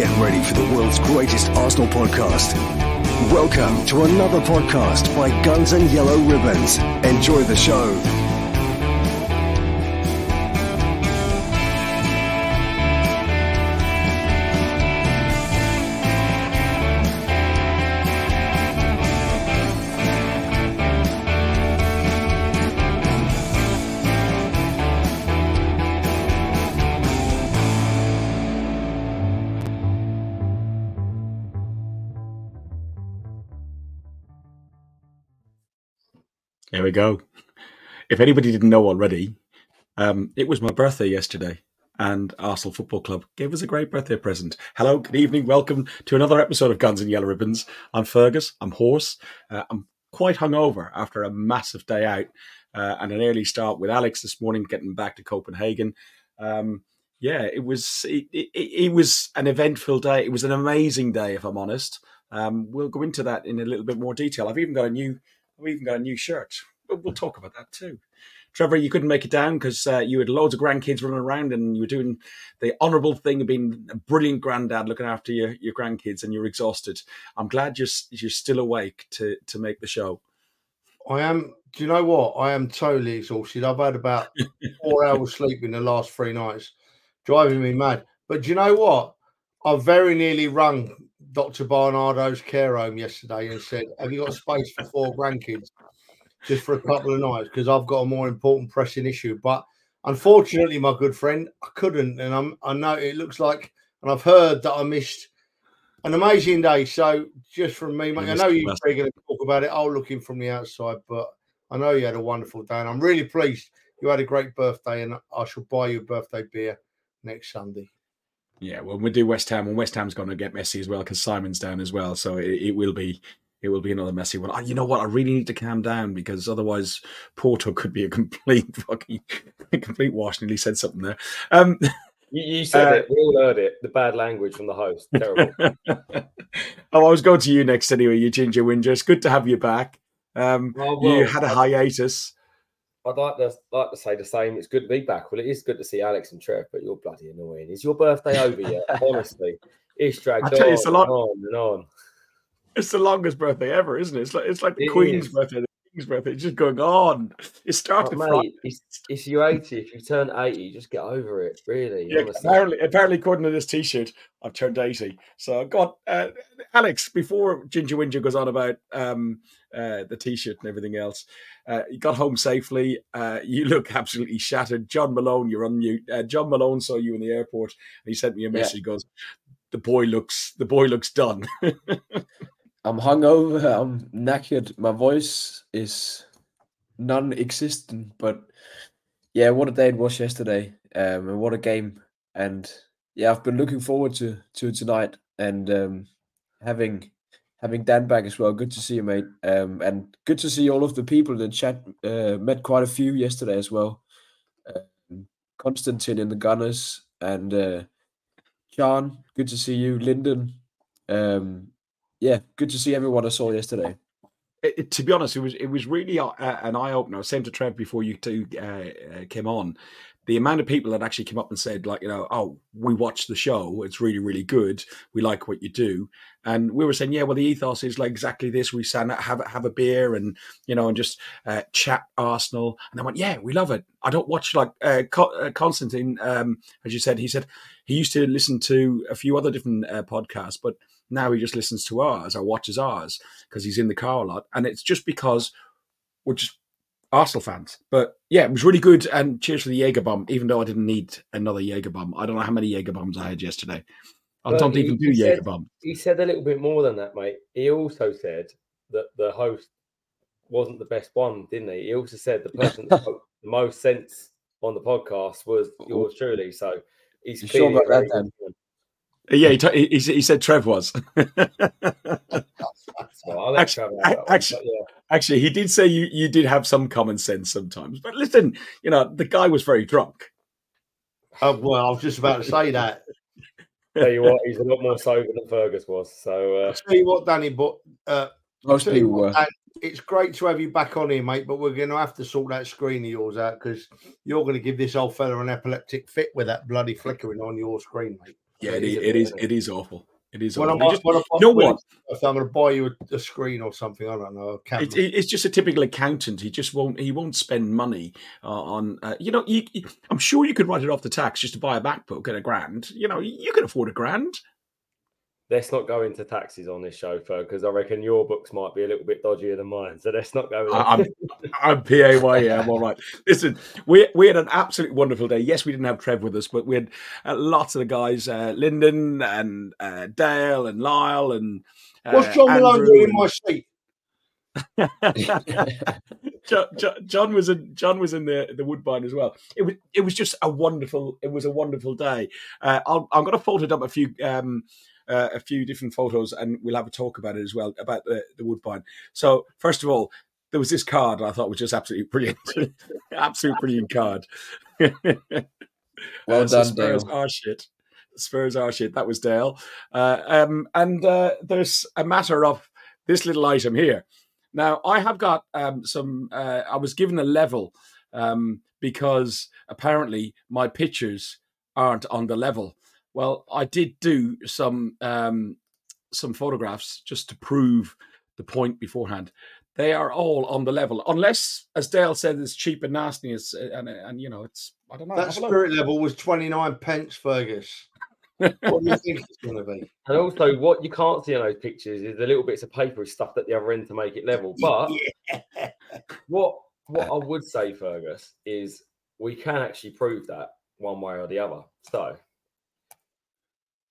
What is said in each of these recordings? Get ready for the world's greatest Arsenal podcast. Welcome to another podcast by Guns and Yellow Ribbons. Enjoy the show. There we go. If anybody didn't know already, it was my birthday yesterday, and Arsenal Football Club gave us a great birthday present. Hello, good evening, welcome to another episode of Guns and Yellow Ribbons. I'm Fergus, I'm hoarse, I'm quite hungover after a massive day out and an early start with Alex this morning, getting back to Copenhagen. It was an eventful day. It was an amazing day, if I'm honest. We'll go into that in a little bit more detail. We've even got a new shirt. We'll talk about that too. Trevor, you couldn't make it down because you had loads of grandkids running around and you were doing the honourable thing of being a brilliant granddad looking after your grandkids, and you're exhausted. I'm glad you're still awake to make the show. I am. Do you know what? I am totally exhausted. I've had about 4 hours sleep in the last 3 nights, driving me mad. But do you know what? I very nearly rung Dr. Barnardo's care home yesterday and said, have you got space for 4 grandkids just for a couple of nights? Because I've got a more important pressing issue. But unfortunately, my good friend, I couldn't. And I know it looks like, and I've heard that I missed an amazing day. So just from me, mate, I know you're going to talk about it. I'll look in from the outside, but I know you had a wonderful day. And I'm really pleased you had a great birthday, and I shall buy you a birthday beer next Sunday. Yeah, well, we'll do West Ham, and West Ham's going to get messy as well because Simon's down as well. So it will be another messy one. You know what? I really need to calm down because otherwise Porto could be a complete wash. Nearly said something there. You said it. We all heard it. The bad language from the host. Terrible. Oh, I was going to you next anyway, you ginger whinger. It's good to have you back. You had a hiatus. I'd like to say the same. It's good to be back. Well, it is good to see Alex and Trev, but you're bloody annoying. Is your birthday over yet? Honestly, it's dragged on, on and on. It's the longest birthday ever, isn't it? It's like the Queen's birthday, the King's birthday. It's just going on. It started. Oh, mate, it's your 80. If you turn 80, just get over it. Really. Yeah, apparently, according to this T-shirt, I've turned 80. So, God, Alex, before Ginger Whinger goes on about the T-shirt and everything else, you got home safely. You look absolutely shattered. John Malone, you're on mute. John Malone saw you in the airport, and he sent me a message. He goes, "The boy looks done." I'm hungover. I'm knackered. My voice is non-existent. But yeah, what a day it was yesterday, and what a game. And yeah, I've been looking forward to tonight, and having Dan back as well. Good to see you, mate, and good to see all of the people in the chat. Met quite a few yesterday as well. Konstantin in the Gunners, and John. Good to see you, Lyndon. Yeah, good to see everyone I saw yesterday. To be honest, it was really an eye-opener. I was saying to Trev before you two came on, the amount of people that actually came up and said, like, you know, oh, we watched the show. It's really, really good. We like what you do. And we were saying, yeah, well, the ethos is like exactly this. We sang, have a beer and, you know, and just chat Arsenal. And they went, yeah, we love it. I don't watch like Konstantin, as you said. He said he used to listen to a few other different podcasts, but now he just listens to ours or watches ours because he's in the car a lot. And it's just because we're just Arsenal fans. But yeah, it was really good. And cheers for the Jaeger bomb, even though I didn't need another Jaeger bomb. I don't know how many Jaeger bombs I had yesterday. I don't even do Jaeger bomb. He said a little bit more than that, mate. He also said that the host wasn't the best one, didn't he? He also said the person that spoke the most sense on the podcast was yours truly. So he's sure about that, Dan? Yeah, he said Trev was. Actually, he did say you did have some common sense sometimes. But listen, you know, the guy was very drunk. Well, I was just about to say that. Tell you what, he's a lot more sober than Fergus was. So I'll tell you what, Danny, but most people were. It's great to have you back on here, mate, but we're going to have to sort that screen of yours out because you're going to give this old fella an epileptic fit with that bloody flickering on your screen, mate. Yeah, it is awful. It is awful. You know what? If I'm going to buy you a screen or something, I don't know. It's just a typical accountant. He just won't. He won't spend money on. I'm sure you could write it off the tax just to buy a MacBook at $1,000. You know, you can afford $1,000. Let's not go into taxes on this show, Ferg, because I reckon your books might be a little bit dodgier than mine. So let's not go. I'm PAYE. I'm all right. Listen, we had an absolutely wonderful day. Yes, we didn't have Trev with us, but we had lots of the guys, Lyndon and Dale and Lyle and what's John Malone doing in my seat? John was in the Woodbine as well. It was just a wonderful day. I'm going to fold it up a few different photos, and we'll have a talk about it as well, about the Woodbine. So, first of all, there was this card I thought was just absolutely brilliant. Absolute brilliant card. Well done, Spurs, Dale. Our shit. Spurs, our shit. That was Dale. There's a matter of this little item here. Now, I have got I was given a level because apparently my pictures aren't on the level. Well, I did do some photographs just to prove the point beforehand. They are all on the level, unless, as Dale said, it's cheap and nasty. It's I don't know. That spirit level was 29p, Fergus. What do you think it's going to be? And also, what you can't see in those pictures is the little bits of paper stuff at the other end to make it level. But yeah. What I would say, Fergus, is we can actually prove that one way or the other. So,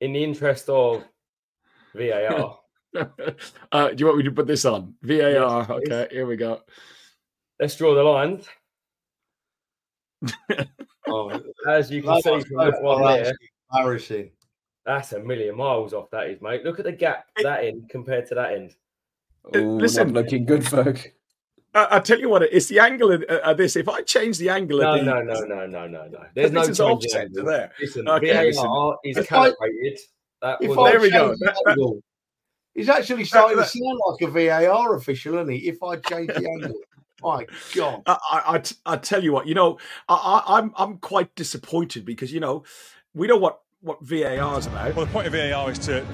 in the interest of VAR. Do you want me to put this on? VAR. Yes, okay, here we go. Let's draw the lines. As you can see from that one there. Embarrassing. That's a million miles off, that is, mate. Look at the gap that end compared to that end. Listen, looking good, folk. I tell you what, it's the angle of this. If I change the angle of this... No. There's no offset to there. Listen, okay, VAR is calibrated. There we go. He's actually starting to sound like a VAR official, isn't he? If I change the angle... My God. I tell you what, I'm quite disappointed because, we know what VAR is about. Well, the point of VAR is to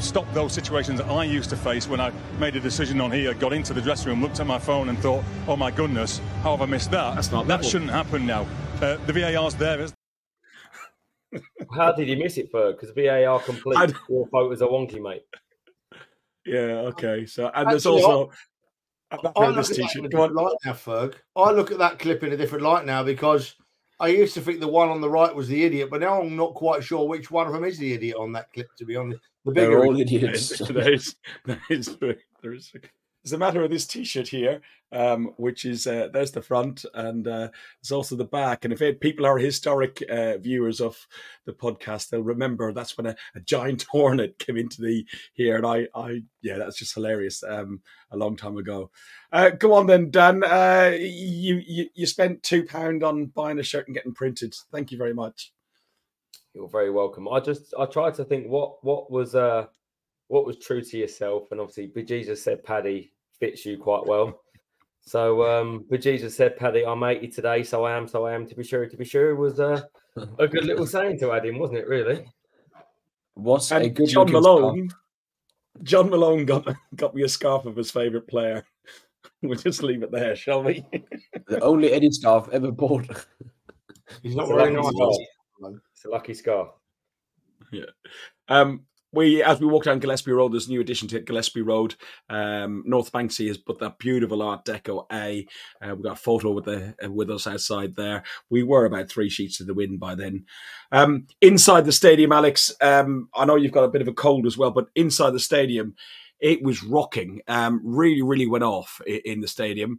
stop those situations that I used to face when I made a decision on here, got into the dressing room, looked at my phone and thought, oh my goodness, how have I missed that? That's not level. That shouldn't happen now. The VAR's there. How did you miss it, Ferg? Because VAR complete your photos are wonky, mate. Yeah, okay. So, and there's also... I look at that in a different light now, Ferg. I look at that clip in a different light now because I used to think the one on the right was the idiot, but now I'm not quite sure which one of them is the idiot on that clip, to be honest. They're all idiots. There is. It's a matter of this T-shirt here, which is there's the front and there's also the back. And if people are historic viewers of the podcast, they'll remember that's when a giant hornet came into the here. And I that's just hilarious. A long time ago. Go on then, Dan. You spent £2 on buying a shirt and getting printed. Thank you very much. You're very welcome. I tried to think what was. What was true to yourself? And obviously, Bejesus said Paddy fits you quite well. So, Bejesus said Paddy, I'm 80 today, so I am, to be sure, was a good little saying to add in, wasn't it, really? What's a good John Malone? Scarf. John Malone got me a scarf of his favourite player. We'll just leave it there, shall we? The only Eddie scarf ever bought. He's not wearing a scarf. It's a lucky scarf. Yeah. As we walk down Gillespie Road, there's a new addition to Gillespie Road. North Banksy has put that beautiful Art Deco A. We've got a photo with us outside there. We were about 3 sheets to the wind by then. Inside the stadium, Alex, I know you've got a bit of a cold as well, but inside the stadium, it was rocking. Really, really went off in the stadium.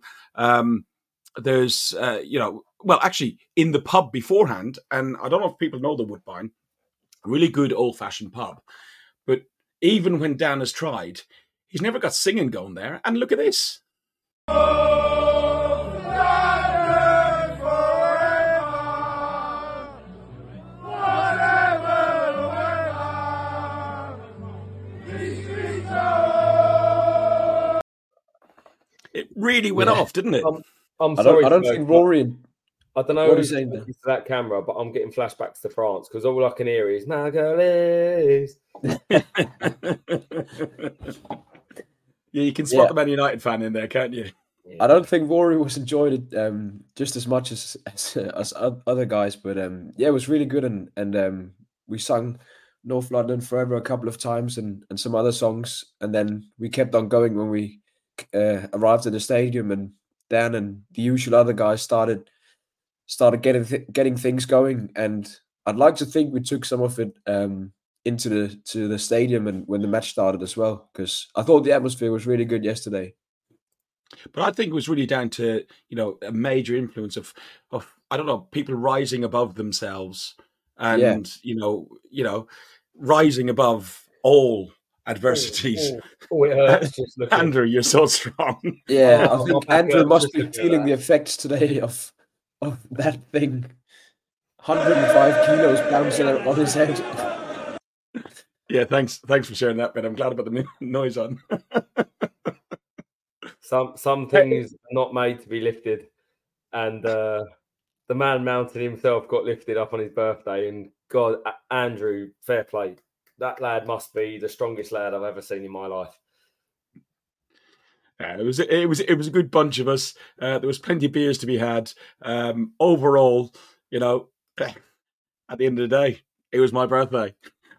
There's, actually in the pub beforehand, and I don't know if people know the Woodbine, really good old-fashioned pub. But even when Dan has tried, he's never got singing going there. And look at this. It really went off, didn't it? I don't think Rory... I don't know what he's saying to that camera, but I'm getting flashbacks to France because all I can hear is Margolis. Yeah, you can spot the Man United fan in there, can't you? Yeah. I don't think Rory was enjoyed it just as much as other guys, but it was really good, and we sung North London Forever a couple of times and some other songs, and then we kept on going when we arrived at the stadium, and Dan and the usual other guys started getting things going, and I'd like to think we took some of it into the stadium and when the match started as well, because I thought the atmosphere was really good yesterday. But I think it was really down to a major influence of people rising above themselves and rising above all adversities. Oh, it hurts just looking. Andrew, you're so strong. Yeah, I think Andrew must be feeling the effects today of that thing. 105 kilos bouncing on his head. Yeah, thanks for sharing that, Ben. I'm glad about the noise on. Some things not made to be lifted, and the man mounted himself got lifted up on his birthday. And God, Andrew, fair play. That lad must be the strongest lad I've ever seen in my life. Yeah, it was a good bunch of us. There was plenty of beers to be had. Overall, at the end of the day, it was my birthday.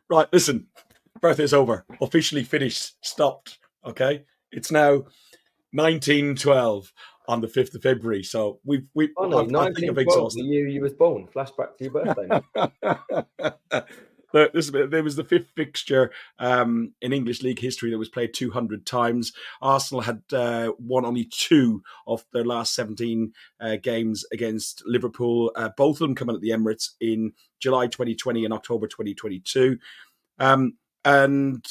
Right, listen, birthday's over. Officially finished, stopped. Okay, it's now 1912 on the 5th of February. So I think I've exhausted. The year you was born. Flashback to your birthday. There was the fifth fixture in English league history that was played 200 times. Arsenal had won only two of their last 17 games against Liverpool. Both of them coming at the Emirates in July 2020 and October 2022. And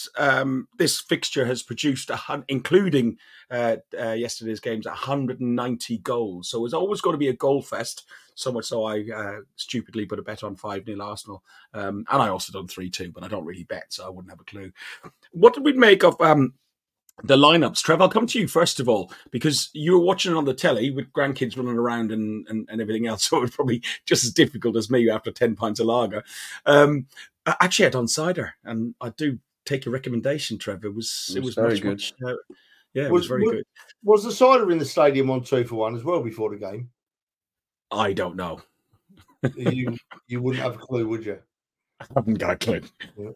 this fixture has produced, including yesterday's games, 190 goals. So it's always going to be a goal fest. So much so I stupidly put a bet on 5-0 Arsenal. And I also done 3-2, but I don't really bet, so I wouldn't have a clue. What did we make of the lineups? Trev, I'll come to you first of all, because you were watching it on the telly with grandkids running around and everything else. So it was probably just as difficult as me after 10 pints of lager. Actually, I'd on cider, and I do take your recommendation, Trevor. It was very much, good. It was very good. Was the cider in the stadium on 2-for-1 as well before the game? I don't know. You wouldn't have a clue, would you? I haven't got a clue.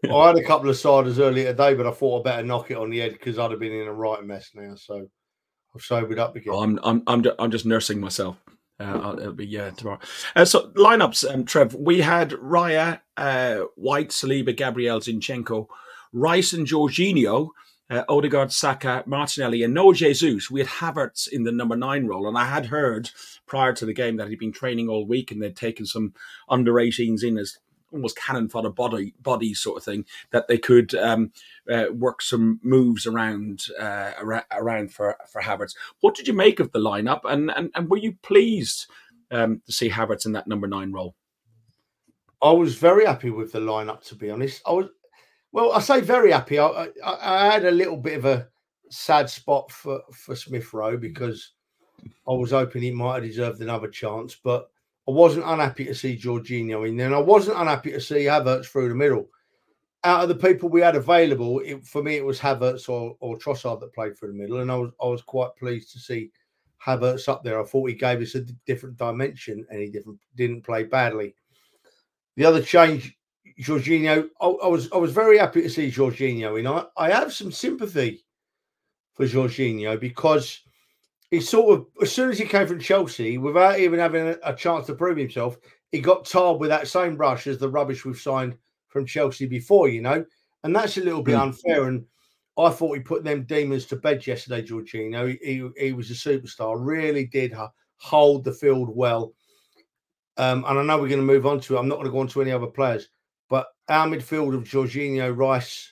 I had a couple of ciders earlier today, but I thought I'd better knock it on the head because I'd have been in a right mess now. So I've sobered up again. I'm just nursing myself. It'll be tomorrow. So lineups, Trev. We had Raya, White, Saliba, Gabriel, Zinchenko, Rice, and Jorginho, Odegaard, Saka, Martinelli, and no Jesus. We had Havertz in the number 9 role, and I had heard prior to the game that he'd been training all week, and they'd taken some under 18s in as almost cannon fodder body sort of thing, that they could work some moves around for Havertz. What did you make of the lineup, and were you pleased to see Havertz in that number 9 role? I was very happy with the lineup, to be honest. I say very happy. I had a little bit of a sad spot for Smith Rowe because I was hoping he might have deserved another chance, but I wasn't unhappy to see Jorginho in there, and I wasn't unhappy to see Havertz through the middle. Out of the people we had available, for me it was Havertz or Trossard that played through the middle, and I was quite pleased to see Havertz up there. I thought he gave us a different dimension, and he didn't play badly. The other change, Jorginho, I was very happy to see Jorginho in. I have some sympathy for Jorginho because he sort of, as soon as he came from Chelsea, without even having a chance to prove himself, he got tarred with that same brush as the rubbish we've signed from Chelsea before, and that's a little bit unfair. And I thought he put them demons to bed yesterday, Jorginho. He was a superstar, really did hold the field well. And I know we're going to move on to it. I'm not going to go on to any other players, but our midfield of Jorginho, Rice,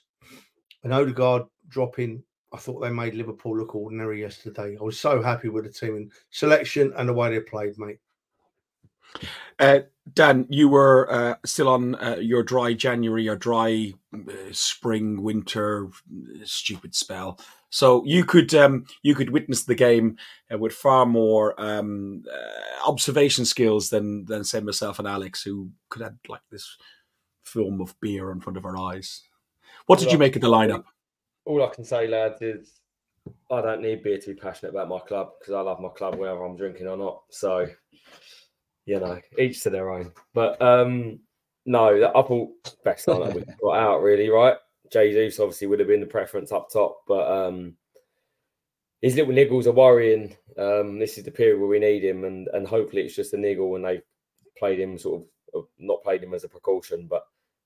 and Odegaard dropping. I thought they made Liverpool look ordinary yesterday. I was so happy with the team and selection and the way they played, mate. Dan, you were still on your dry January, your dry spring, winter, stupid spell. So you could witness the game with far more observation skills than say myself and Alex, who could have like this film of beer in front of our eyes. What did you make of the lineup? All I can say, lads, is I don't need beer to be passionate about my club because I love my club whether I'm drinking or not. So, you know, each to their own. But no, the upper best lineup we got out really, right? Jesus obviously would have been the preference up top, but his little niggles are worrying. This is the period where we need him, and hopefully it's just a niggle when they played him, sort of not played him as a precaution. But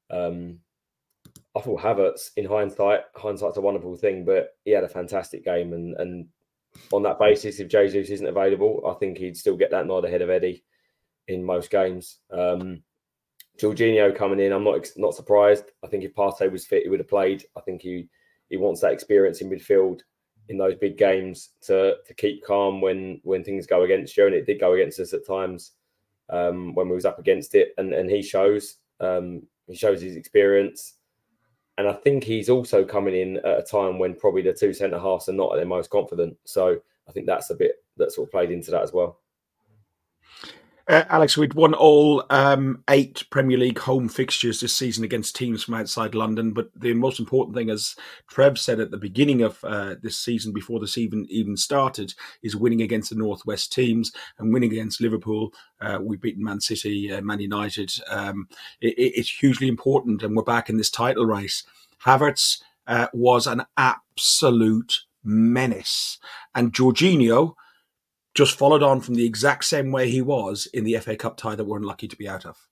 I thought Havertz, in hindsight's a wonderful thing, but he had a fantastic game, and on that basis, if Jesus isn't available, I think he'd still get that nod ahead of Eddie in most games. Jorginho coming in, I'm not surprised. I think if Partey was fit, he would have played. I think he wants that experience in midfield in those big games to keep calm when things go against you, and it did go against us at times when we was up against it. And he shows his experience, and I think he's also coming in at a time when probably the two centre halves are not at their most confident. So I think that's a bit that sort of played into that as well. Alex, we'd won all 8 Premier League home fixtures this season against teams from outside London. But the most important thing, as Trev said at the beginning of this season, before this even started, is winning against the Northwest teams and winning against Liverpool. We've beaten Man City, Man United. It's hugely important, and we're back in this title race. Havertz was an absolute menace. And Jorginho just followed on from the exact same way he was in the FA Cup tie that we're unlucky to be out of.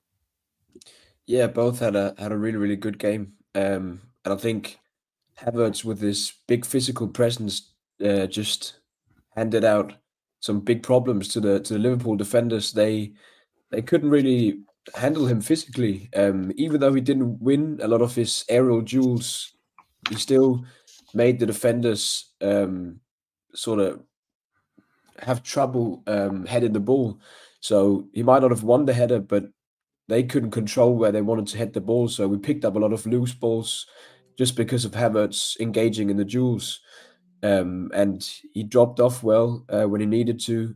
Yeah, both had a really, really good game. And I think Havertz, with his big physical presence, just handed out some big problems to the Liverpool defenders. They couldn't really handle him physically. Even though he didn't win a lot of his aerial duels, he still made the defenders sort of have trouble heading the ball. So he might not have won the header, but they couldn't control where they wanted to head the ball. So we picked up a lot of loose balls just because of Havertz engaging in the duels. And he dropped off well when he needed to.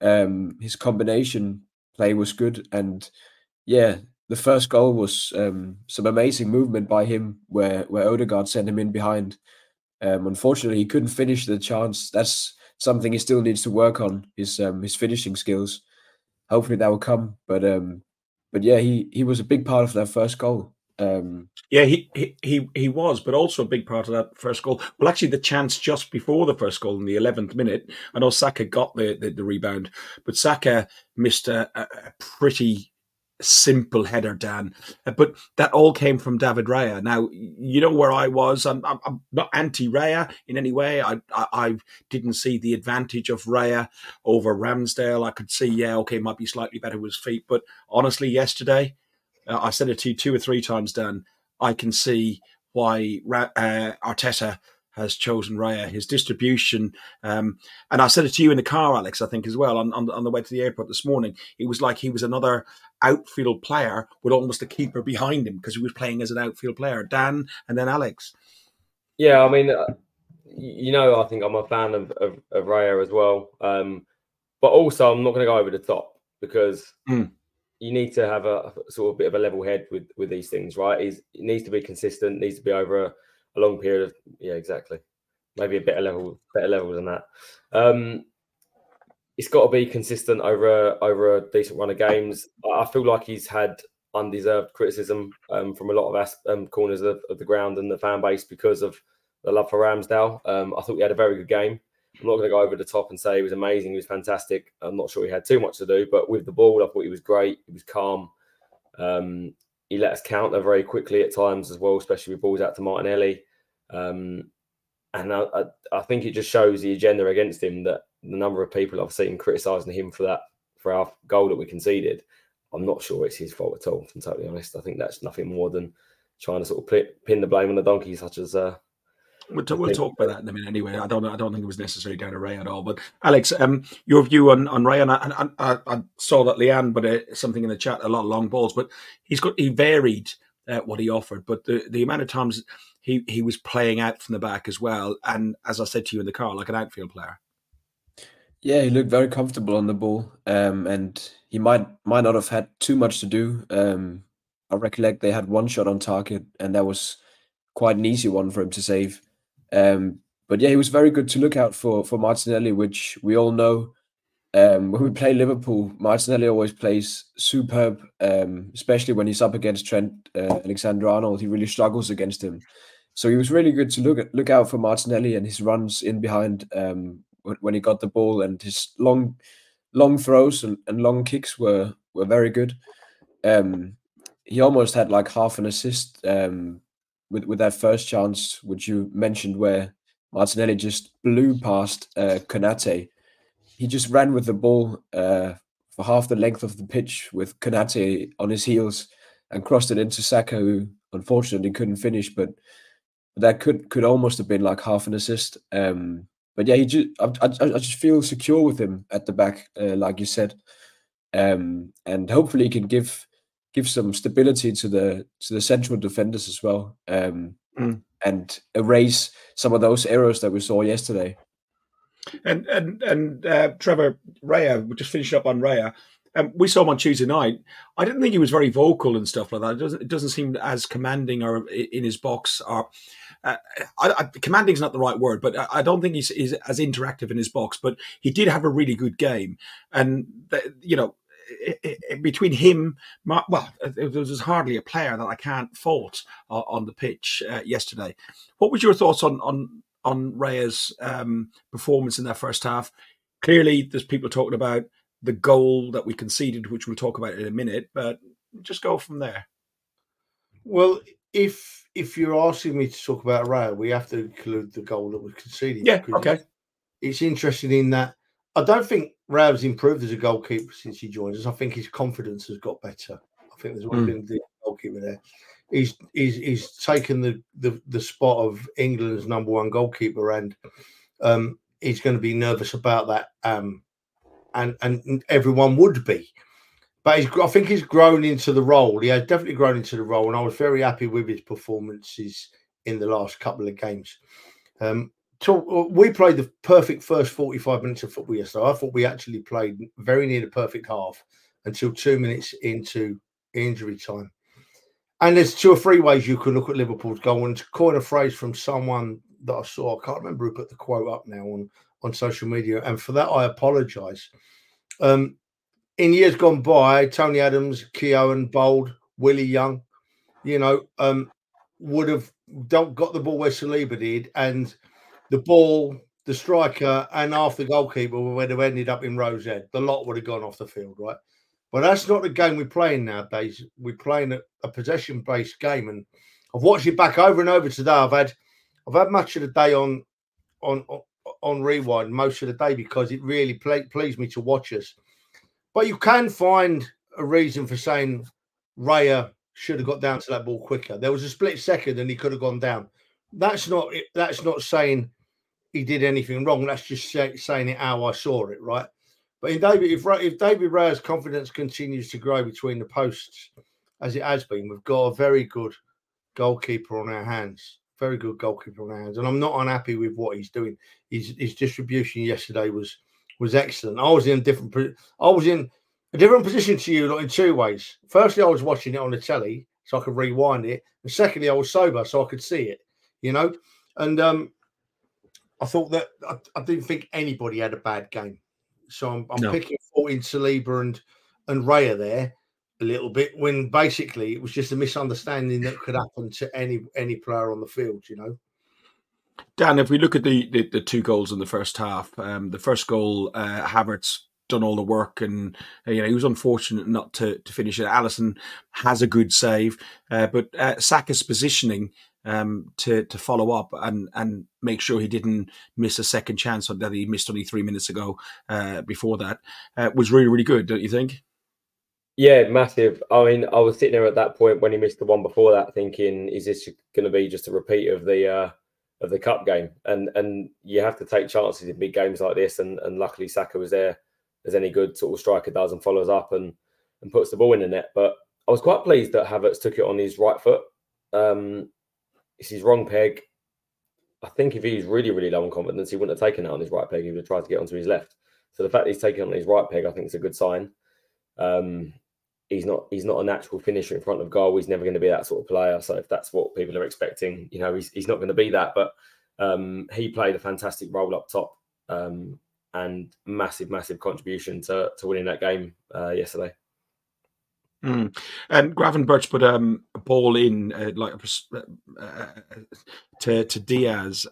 His combination play was good. And yeah, the first goal was some amazing movement by him where Odegaard sent him in behind. Unfortunately, he couldn't finish the chance. That's something he still needs to work on, his finishing skills. Hopefully that will come. But yeah, he was a big part of that first goal. Yeah, he was, but also a big part of that first goal. Well, actually, the chance just before the first goal in the 11th minute, I know Saka got the rebound, but Saka missed a pretty simple header, Dan. But that all came from David Raya. Now, you know where I was. I'm not anti-Raya in any way. I didn't see the advantage of Raya over Ramsdale. I could see, yeah, okay, might be slightly better with his feet. But honestly, yesterday, I said it to you 2 or 3 times, Dan, I can see why Arteta has chosen Raya, his distribution. And I said it to you in the car, Alex, I think as well, on the way to the airport this morning. It was like he was another outfield player with almost a keeper behind him because he was playing as an outfield player, Dan and then Alex. Yeah, I mean, you know, I think I'm a fan of Raya as well. But also, I'm not going to go over the top because you need to have a sort of bit of a level head with these things, right? It needs to be consistent, needs to be over a long period of, yeah, exactly. Maybe a better level than that. It's got to be consistent over a decent run of games. I feel like he's had undeserved criticism from a lot of corners of the ground and the fan base because of the love for Ramsdale. I thought he had a very good game. I'm not going to go over the top and say he was amazing. He was fantastic. I'm not sure he had too much to do, but with the ball, I thought he was great. He was calm. He let us counter very quickly at times as well, especially with balls out to Martinelli. And I think it just shows the agenda against him, that the number of people I've seen criticising him for that, for our goal that we conceded, I'm not sure it's his fault at all, if I'm totally honest. I think that's nothing more than trying to sort of pin the blame on the donkey, such as... We'll talk about that in a minute anyway. I don't think it was necessarily down to Ray at all. But Alex, your view on Ray, and I saw that Leanne, but something in the chat, a lot of long balls. But he varied what he offered, but the amount of times he was playing out from the back as well, and as I said to you in the car, like an outfield player. Yeah, he looked very comfortable on the ball, and he might not have had too much to do. I recollect they had one shot on target, and that was quite an easy one for him to save. But yeah, he was very good to look out for Martinelli, which we all know. When we play Liverpool, Martinelli always plays superb, especially when he's up against Trent Alexander-Arnold. He really struggles against him. So he was really good to look out for Martinelli and his runs in behind when he got the ball, and his long throws and long kicks were very good. He almost had like half an assist with that first chance, which you mentioned, where Martinelli just blew past Konate. He just ran with the ball for half the length of the pitch with Konate on his heels and crossed it into Saka, who unfortunately couldn't finish, but that could almost have been like half an assist. But yeah, I just feel secure with him at the back, like you said, and hopefully he can give some stability to the central defenders as well, and erase some of those errors that we saw yesterday. And Trevor, Raya, we'll just finish up on Raya. We saw him on Tuesday night. I didn't think he was very vocal and stuff like that. It doesn't seem as commanding or in his box. Or commanding is not the right word, but I don't think he's as interactive in his box. But he did have a really good game, and between him, well, there was hardly a player that I can't fault on the pitch yesterday. What was your thoughts on Raya's performance in that first half? Clearly, there's people talking about the goal that we conceded, which we'll talk about in a minute, but just go from there. Well, if you're asking me to talk about Raya, we have to include the goal that was conceded. Yeah, okay. It's interesting in that I don't think Raya's improved as a goalkeeper since he joined us. I think his confidence has got better. I think there's one thing to do with the goalkeeper there. He's taken the spot of England's number one goalkeeper, and he's going to be nervous about that. And everyone would be. But I think he's grown into the role. He has definitely grown into the role, and I was very happy with his performances in the last couple of games. We played the perfect first 45 minutes of football yesterday. I thought we actually played very near the perfect half until 2 minutes into injury time. And there's two or three ways you can look at Liverpool's goal. And to coin a phrase from someone that I saw, I can't remember who put the quote up now on social media, and for that I apologise. In years gone by, Tony Adams, Keown, Bold, Willie Young, would have got the ball where Saliba did, and the ball, the striker, and half the goalkeeper would have ended up in Rose Head. The lot would have gone off the field, right? But that's not the game we're playing nowadays. We're playing a possession-based game, and I've watched it back over and over today. I've had much of the day on rewind most of the day because it really pleased me to watch us. But you can find a reason for saying Raya should have got down to that ball quicker. There was a split second, and he could have gone down. That's not saying he did anything wrong. That's just saying it how I saw it, right? But if David Raya's confidence continues to grow between the posts, as it has been, we've got a very good goalkeeper on our hands. Very good goalkeeper on our hands. And I'm not unhappy with what he's doing. His distribution yesterday was excellent. I was in a different position to you, in two ways. Firstly, I was watching it on the telly, so I could rewind it. And secondly, I was sober, so I could see it. And I thought that I didn't think anybody had a bad game. So I'm picking fault in Saliba and Raya there a little bit, when basically it was just a misunderstanding that could happen to any player on the field, Dan, if we look at the two goals in the first half, the first goal, Havertz done all the work, and he was unfortunate not to finish it. Alisson has a good save, but Saka's positioning to follow up and make sure he didn't miss a second chance that he missed only 3 minutes ago before that was really, really good, don't you think? Yeah, massive. I mean, I was sitting there at that point when he missed the one before that thinking, is this going to be just a repeat of the cup game? And you have to take chances in big games like this, and luckily Saka was there, as any good sort of striker does, and follows up and puts the ball in the net. But I was quite pleased that Havertz took it on his right foot. It's his wrong peg. I think if he was really, really low on confidence, he wouldn't have taken it on his right peg. He would have tried to get onto his left. So the fact that he's taken it on his right peg, I think, is a good sign. He's not a natural finisher in front of goal. He's never going to be that sort of player. So if that's what people are expecting, you know, he's not going to be that. But he played a fantastic role up top and massive contribution to winning that game yesterday. And Graven Birch put a ball in to Diaz,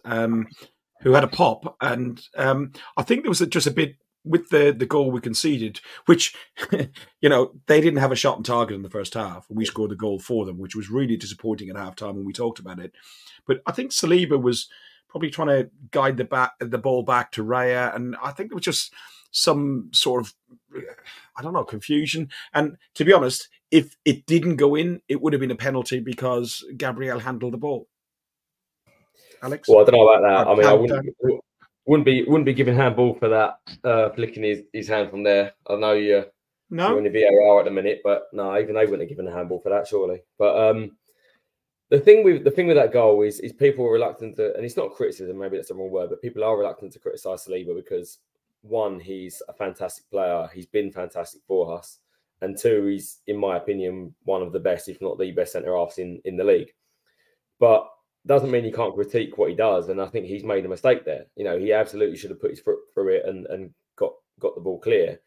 who had a pop, and I think there was just a bit with the goal we conceded, which you know, they didn't have a shot on target in the first half, and we scored the goal for them, which was really disappointing at halftime when we talked about it. But I think Saliba was probably trying to guide the ball back to Raya, and I think it was just some sort of, I don't know, confusion. And to be honest, if it didn't go in, it would have been a penalty because Gabriel handled the ball. Alex? Well, I don't know about that. I mean, I wouldn't be giving handball for that, flicking his hand from there. I know you're in the VAR at the minute, but no, even they wouldn't have given a handball for that, surely. But the thing with that goal is people are reluctant to, and it's not criticism, maybe that's the wrong word, but people are reluctant to criticise Saliba because, one, he's a fantastic player. He's been fantastic for us. And two, he's, in my opinion, one of the best, if not the best centre-halves in the league. But doesn't mean he can't critique what he does. And I think he's made a mistake there. You know, he absolutely should have put his foot through it and got the ball clear.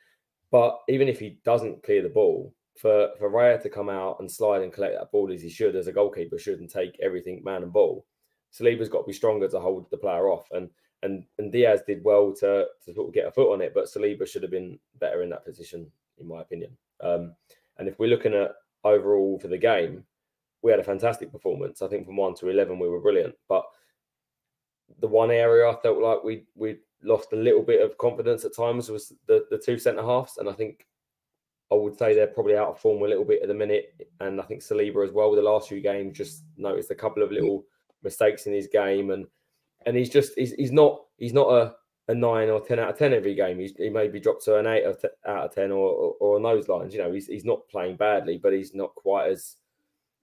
But even if he doesn't clear the ball, for Raya to come out and slide and collect that ball as he should, as a goalkeeper should, and take everything man and ball, Saliba's got to be stronger to hold the player off. And Diaz did well to sort of get a foot on it, but Saliba should have been better in that position, in my opinion. And if we're looking at overall for the game, we had a fantastic performance. I think from 1 to 11, we were brilliant. But the one area I felt like we lost a little bit of confidence at times was the two centre-halves. And I think I would say they're probably out of form a little bit at the minute. And I think Saliba as well, with the last few games, just noticed a couple of little mistakes in his game. And he's just, he's not a 9 or 10 out of 10 every game. He may be dropped to an 8 out of 10 or on those lines. You know, he's not playing badly, but he's not quite as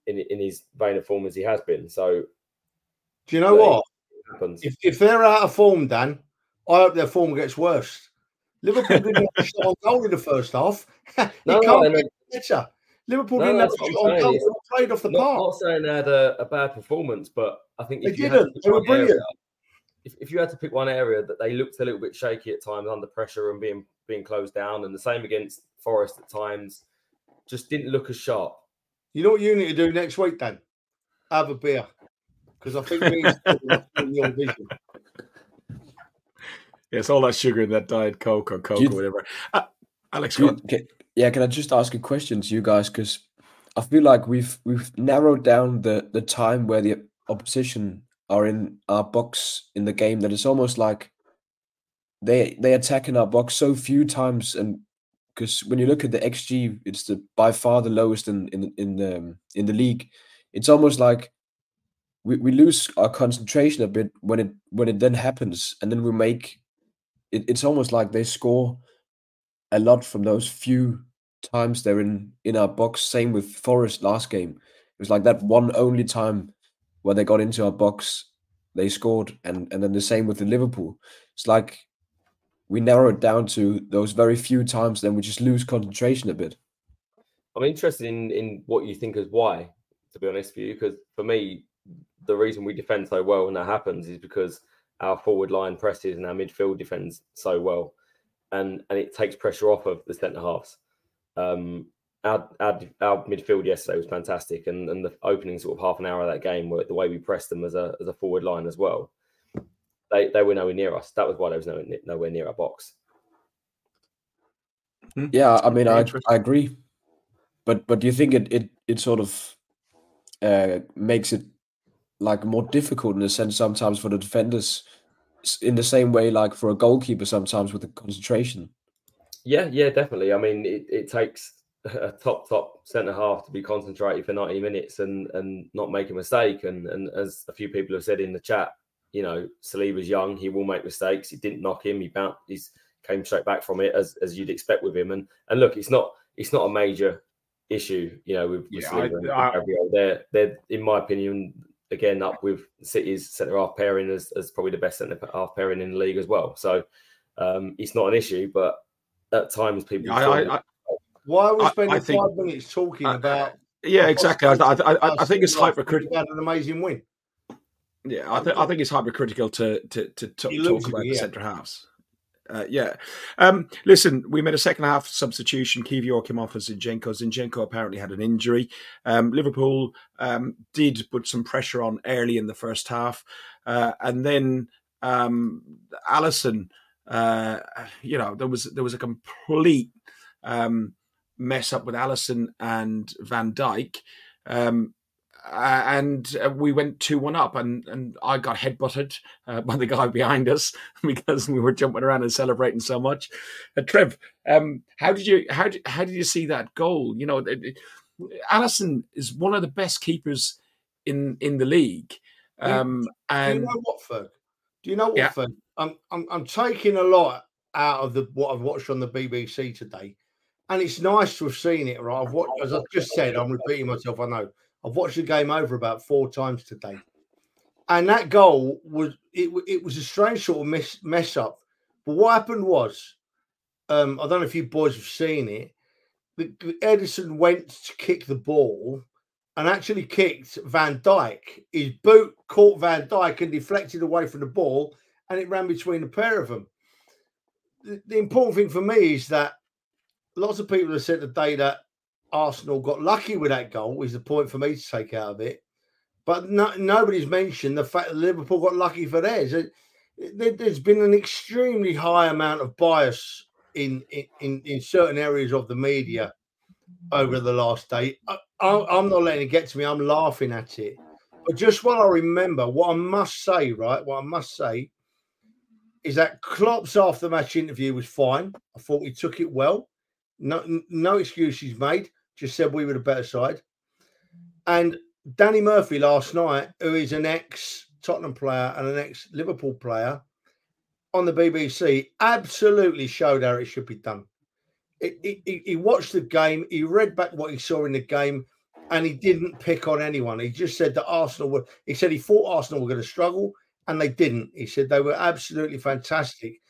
in his vein of form as he has been. So, do you know what? If they're out of form, Dan, I hope their form gets worse. Liverpool didn't have a shot on goal in the first half. Liverpool didn't have a shot on goal. They played off the park. I'm not saying they had a bad performance, but I think if they didn't. They were brilliant. If you had to pick one area that they looked a little bit shaky at times under pressure and being closed down, and the same against Forest at times, just didn't look as sharp. You know what you need to do next week, Dan? Have a beer. Because I think we in your vision. Yes, all that sugar in that diet Coke or Coke or whatever. Alex, go on. Can I just ask a question to you guys? Because I feel like we've narrowed down the time where the opposition are in our box in the game, that it's almost like they attack in our box so few times, and because when you look at the XG, it's by far the lowest in the league. It's almost like we lose our concentration a bit when it then happens, and then we make it. It's almost like they score a lot from those few times they're in our box. Same with Forest last game. It was like that one only time where they got into our box, they scored, and then the same with the Liverpool. It's like we narrow it down to those very few times, then we just lose concentration a bit. I'm interested in what you think is why, to be honest with you, because for me, the reason we defend so well when that happens is because our forward line presses and our midfield defends so well, and it takes pressure off of the centre-halves. Our midfield yesterday was fantastic, and the opening sort of half an hour of that game, where the way we pressed them as a forward line as well, they were nowhere near us. That was why they was nowhere near our box. Yeah, I mean, I agree, but do you think it sort of makes it like more difficult in a sense sometimes for the defenders, in the same way like for a goalkeeper sometimes with the concentration? Yeah, definitely. I mean, it takes a top centre-half to be concentrated for 90 minutes and not make a mistake. And as a few people have said in the chat, you know, Saliba's young. He will make mistakes. It didn't knock him. He bounced. He came straight back from it, as you'd expect with him. And look, it's not a major issue, you know, with Saliba and Gabriel. They're, in my opinion, again, up with City's centre-half pairing as probably the best centre-half pairing in the league as well. So it's not an issue, but at times people... Why are we spending 5 minutes talking about... Yeah, exactly. I think it's hypercritical. Had an amazing win. Yeah, I think it's hypercritical to talk about the centre halves. Listen, we made a second half substitution. Kivior came off for Zinchenko. Zinchenko apparently had an injury. Liverpool did put some pressure on early in the first half, and then Alisson. There was a complete mess up with Alisson and Van Dijk. And we went 2-1 up, and I got headbutted by the guy behind us because we were jumping around and celebrating so much. Trev, how did you see that goal? You know, Alisson is one of the best keepers in the league. Do you know what, Ferg? Ferg? I'm taking a lot out of what I've watched on the BBC today, and it's nice to have seen it. Right, as I just said, I'm repeating myself. I know. I've watched the game over about 4 times today. And that goal was, it was a strange sort of mess up. But what happened was, I don't know if you boys have seen it, Ederson went to kick the ball and actually kicked Van Dijk. His boot caught Van Dijk and deflected away from the ball, and it ran between the pair of them. The important thing for me is that lots of people have said today that Arsenal got lucky with that goal, is the point for me to take out of it. But nobody's mentioned the fact that Liverpool got lucky for theirs. There's been an extremely high amount of bias in certain areas of the media over the last day. I'm not letting it get to me. I'm laughing at it. But just while I remember, what I must say is that Klopp's after-match interview was fine. I thought he took it well. No excuses made. Just said we were the better side. And Danny Murphy last night, who is an ex-Tottenham player and an ex-Liverpool player, on the BBC, absolutely showed how it should be done. He watched the game, he read back what he saw in the game, and he didn't pick on anyone. He just said that he thought Arsenal were going to struggle, and they didn't. He said they were absolutely fantastic.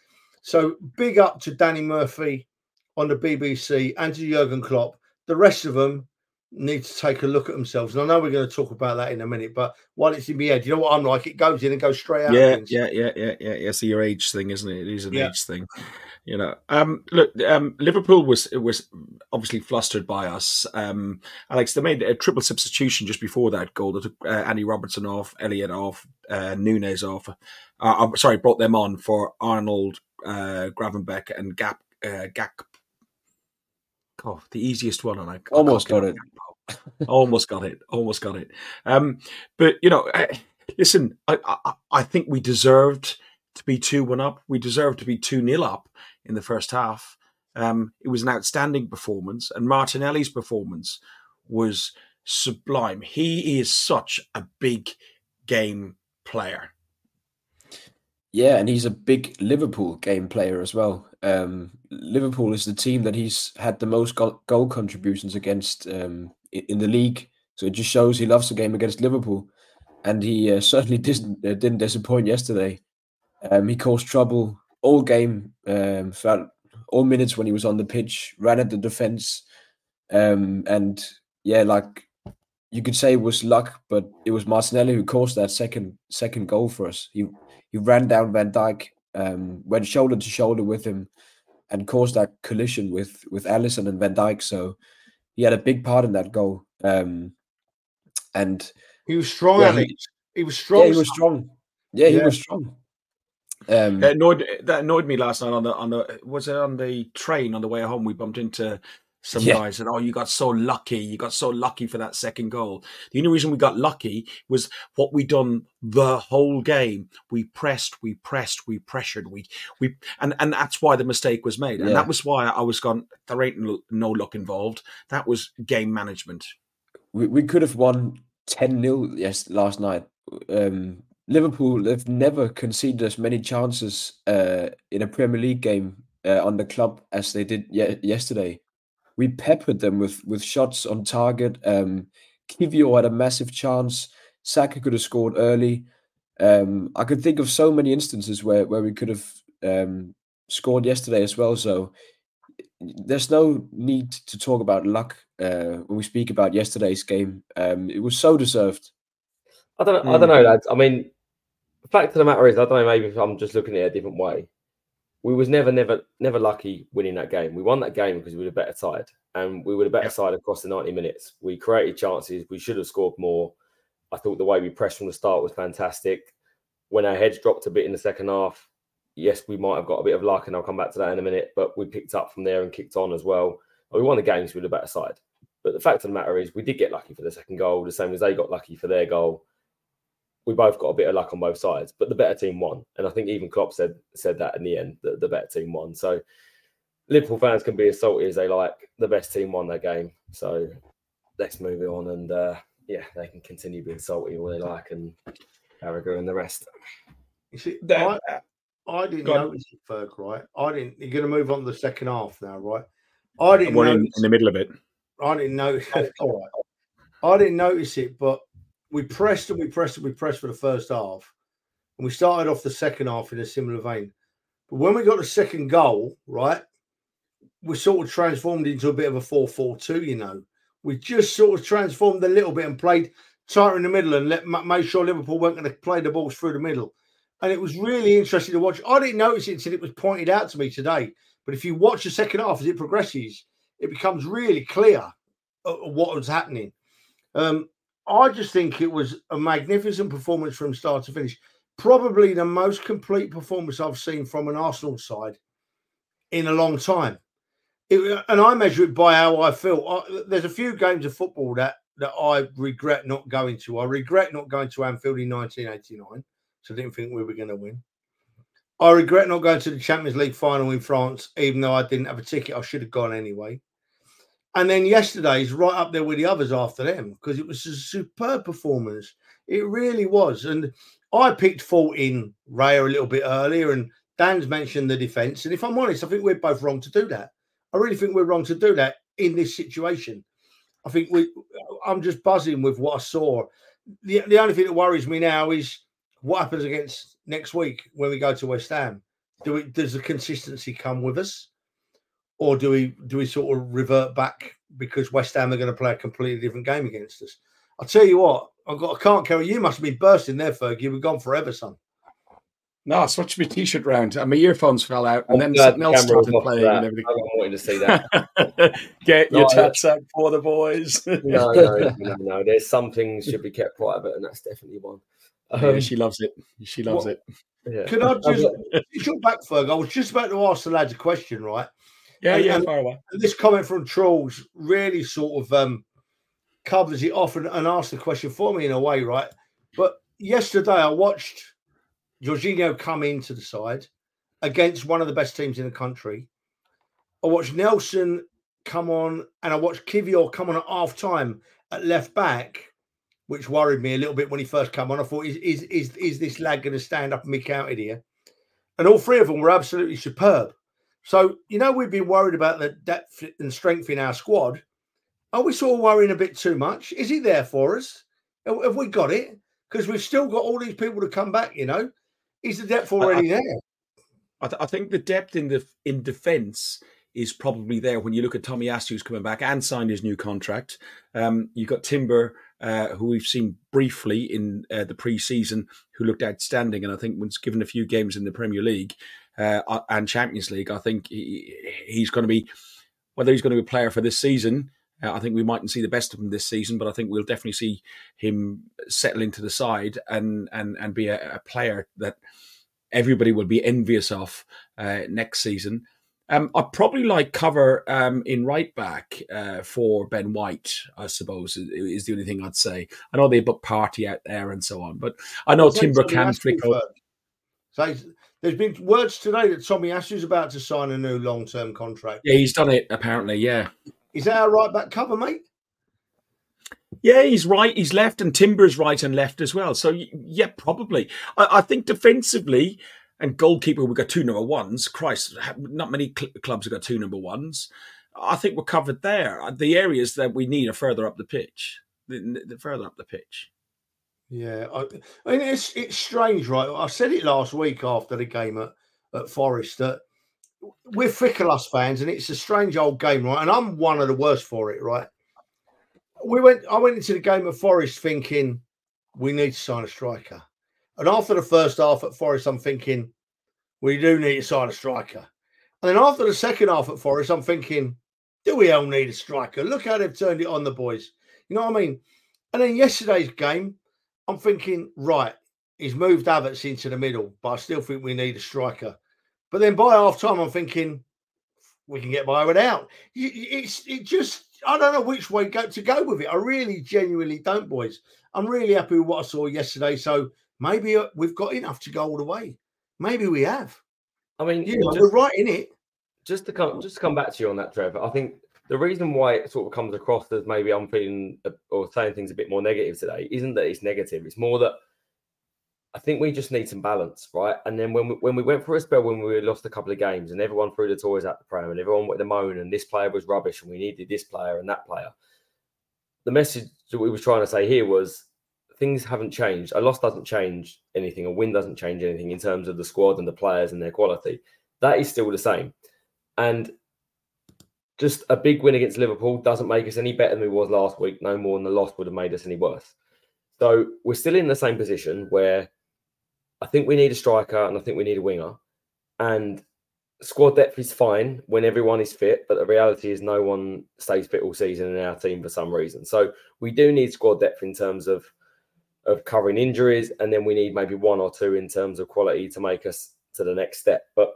So big up to Danny Murphy on the BBC and to Jürgen Klopp. The rest of them need to take a look at themselves. And I know we're going to talk about that in a minute, but while it's in my head, you know what I'm like? It goes in and goes straight out. Yeah. It's your age thing, isn't it? It is an age thing. You know, Liverpool was obviously flustered by us. Alex, they made a triple substitution just before that goal. They took Andy Robertson off, Elliot off, Nunes off. Brought them on for Arnold, Gravenbeck and Gakpo. Oh, the easiest one, and I almost got it. Almost got it. But you know, listen, I think we deserved to be 2-1 up. We deserved to be 2-0 up in the first half. It was an outstanding performance, and Martinelli's performance was sublime. He is such a big game player. Yeah, and he's a big Liverpool game player as well. Liverpool is the team that he's had the most goal contributions against in the league. So it just shows he loves the game against Liverpool. And he certainly didn't disappoint yesterday. He caused trouble all game, throughout all minutes when he was on the pitch, ran at the defence. And yeah, like you could say it was luck, but it was Martinelli who caused that second goal for us. He ran down Van Dijk, went shoulder to shoulder with him, and caused that collision with Alisson and Van Dijk. So he had a big part in that goal. And he was strong. Yeah, he was strong. Yeah, he was strong. That annoyed me last night on the train on the way home. We bumped into some guys and you got so lucky. You got so lucky for that second goal. The only reason we got lucky was what we done the whole game. We pressed, we pressured, and that's why the mistake was made. And that was why I was gone. There ain't no luck involved. That was game management. We could have won 10-0 last night. Liverpool have never conceded as many chances in a Premier League game under Klopp as they did yesterday. we peppered them with shots on target. Kivior had a massive chance. Saka could have scored early. I could think of so many instances where we could have scored yesterday as well. So there's no need to talk about luck when we speak about yesterday's game. It was so deserved. I don't know, lads. I mean, the fact of the matter is, I don't know, maybe if I'm just looking at it a different way. We was never lucky winning that game. We won that game because we were the better side. And we were the better side across the 90 minutes. We created chances. We should have scored more. I thought the way we pressed from the start was fantastic. When our heads dropped a bit in the second half, yes, we might have got a bit of luck, and I'll come back to that in a minute, but we picked up from there and kicked on as well. We won the games with a better side. But the fact of the matter is we did get lucky for the second goal, the same as they got lucky for their goal. We both got a bit of luck on both sides, but the better team won. And I think even Klopp said that in the end, that the better team won. So Liverpool fans can be as salty as they like. The best team won that game. So let's move it on and... they can continue being salty all they like, and Carragher and the rest. You see, I didn't notice it, Ferg, right? You're going to move on to the second half now, right? I didn't notice in the middle of it. I didn't notice it. All right. I didn't notice it, but we pressed and we pressed and we pressed for the first half. And we started off the second half in a similar vein. But when we got the second goal, right, we sort of transformed into a bit of a 4-4-2, you know. We just sort of transformed a little bit and played tighter in the middle and made sure Liverpool weren't going to play the balls through the middle. And it was really interesting to watch. I didn't notice it until it was pointed out to me today. But if you watch the second half as it progresses, it becomes really clear what was happening. I just think it was a magnificent performance from start to finish. Probably the most complete performance I've seen from an Arsenal side in a long time. And I measure it by how I feel. There's a few games of football that I regret not going to. I regret not going to Anfield in 1989, so I didn't think we were going to win. I regret not going to the Champions League final in France, even though I didn't have a ticket. I should have gone anyway. And then yesterday's right up there with the others after them, because it was a superb performance. It really was. And I picked fault in Raya a little bit earlier, and Dan's mentioned the defence. And if I'm honest, I think we're both wrong to do that. I really think we're wrong to do that in this situation. I think I'm just buzzing with what I saw. The only thing that worries me now is what happens against next week when we go to West Ham. Does the consistency come with us? Or do we sort of revert back because West Ham are going to play a completely different game against us? I'll tell you what, I can't carry. You must be bursting there, Fergie. You were gone forever, son. No, I switched my T-shirt round and my earphones fell out, and then something else started playing and everything. I wanted to see that. Get your tats out for the boys. No. There's some things should be kept private, and that's definitely one. She loves it. She loves it. Yeah. Can I just... You're back, Ferg. I was just about to ask the lads a question, right? And far away. This comment from Trolls really sort of covers it off and asks the question for me in a way, right? But yesterday I watched... Jorginho come into the side against one of the best teams in the country. I watched Nelson come on, and I watched Kivior come on at half-time at left-back, which worried me a little bit when he first came on. I thought, is this lad going to stand up and be counted here? And all three of them were absolutely superb. So, you know, we've been worried about the depth and strength in our squad. Are we sort of worrying a bit too much? Is it there for us? Have we got it? Because we've still got all these people to come back, you know. Is the depth already there? I think the depth in defence is probably there when you look at Tommy Asu, who's coming back and signed his new contract. You've got Timber, who we've seen briefly in the pre-season, who looked outstanding. And I think once given a few games in the Premier League and Champions League, I think he's going to be, whether he's going to be a player for this season, I think we mightn't see the best of him this season, but I think we'll definitely see him settle into the side and be a player that everybody will be envious of next season. I'd probably like cover in right back for Ben White, I suppose, is the only thing I'd say. I know they put Partey out there and so on, but I know Timber can flick over. So there's been words today that Tommy Asu's about to sign a new long-term contract. Yeah, he's done it, apparently, yeah. Is that our right-back cover, mate? Yeah, he's right, he's left, and Timber's right and left as well. So, yeah, probably. I think defensively, and goalkeeper, we've got two number ones. Christ, not many clubs have got two number ones. I think we're covered there. The areas that we need are further up the pitch. Further up the pitch. Yeah, I mean, it's strange, right? I said it last week after the game at Forest that we're fickle, us fans, and it's a strange old game, right? And I'm one of the worst for it, right? I went into the game at Forest thinking we need to sign a striker. And after the first half at Forest, I'm thinking we do need to sign a striker. And then after the second half at Forest, I'm thinking, do we all need a striker? Look how they've turned it on, the boys. You know what I mean? And then yesterday's game, I'm thinking, right, he's moved Havertz into the middle, but I still think we need a striker. But then by half-time, I'm thinking, we can get by without. I don't know which way to go with it. I really genuinely don't, boys. I'm really happy with what I saw yesterday. So maybe we've got enough to go all the way. Maybe we have. I mean, we're right in it. Just to come back to you on that, Trevor, I think the reason why it sort of comes across as maybe I'm feeling or saying things a bit more negative today isn't that it's negative. It's more that I think we just need some balance, right? And then when we went for a spell when we lost a couple of games and everyone threw the toys out the pram and everyone went to moan and this player was rubbish and we needed this player and that player, the message that we were trying to say here was things haven't changed. A loss doesn't change anything. A win doesn't change anything in terms of the squad and the players and their quality. That is still the same. And just a big win against Liverpool doesn't make us any better than we was last week, no more than the loss would have made us any worse. So we're still in the same position where I think we need a striker and I think we need a winger. And squad depth is fine when everyone is fit, but the reality is no one stays fit all season in our team for some reason. So we do need squad depth in terms of covering injuries, and then we need maybe one or two in terms of quality to make us to the next step. But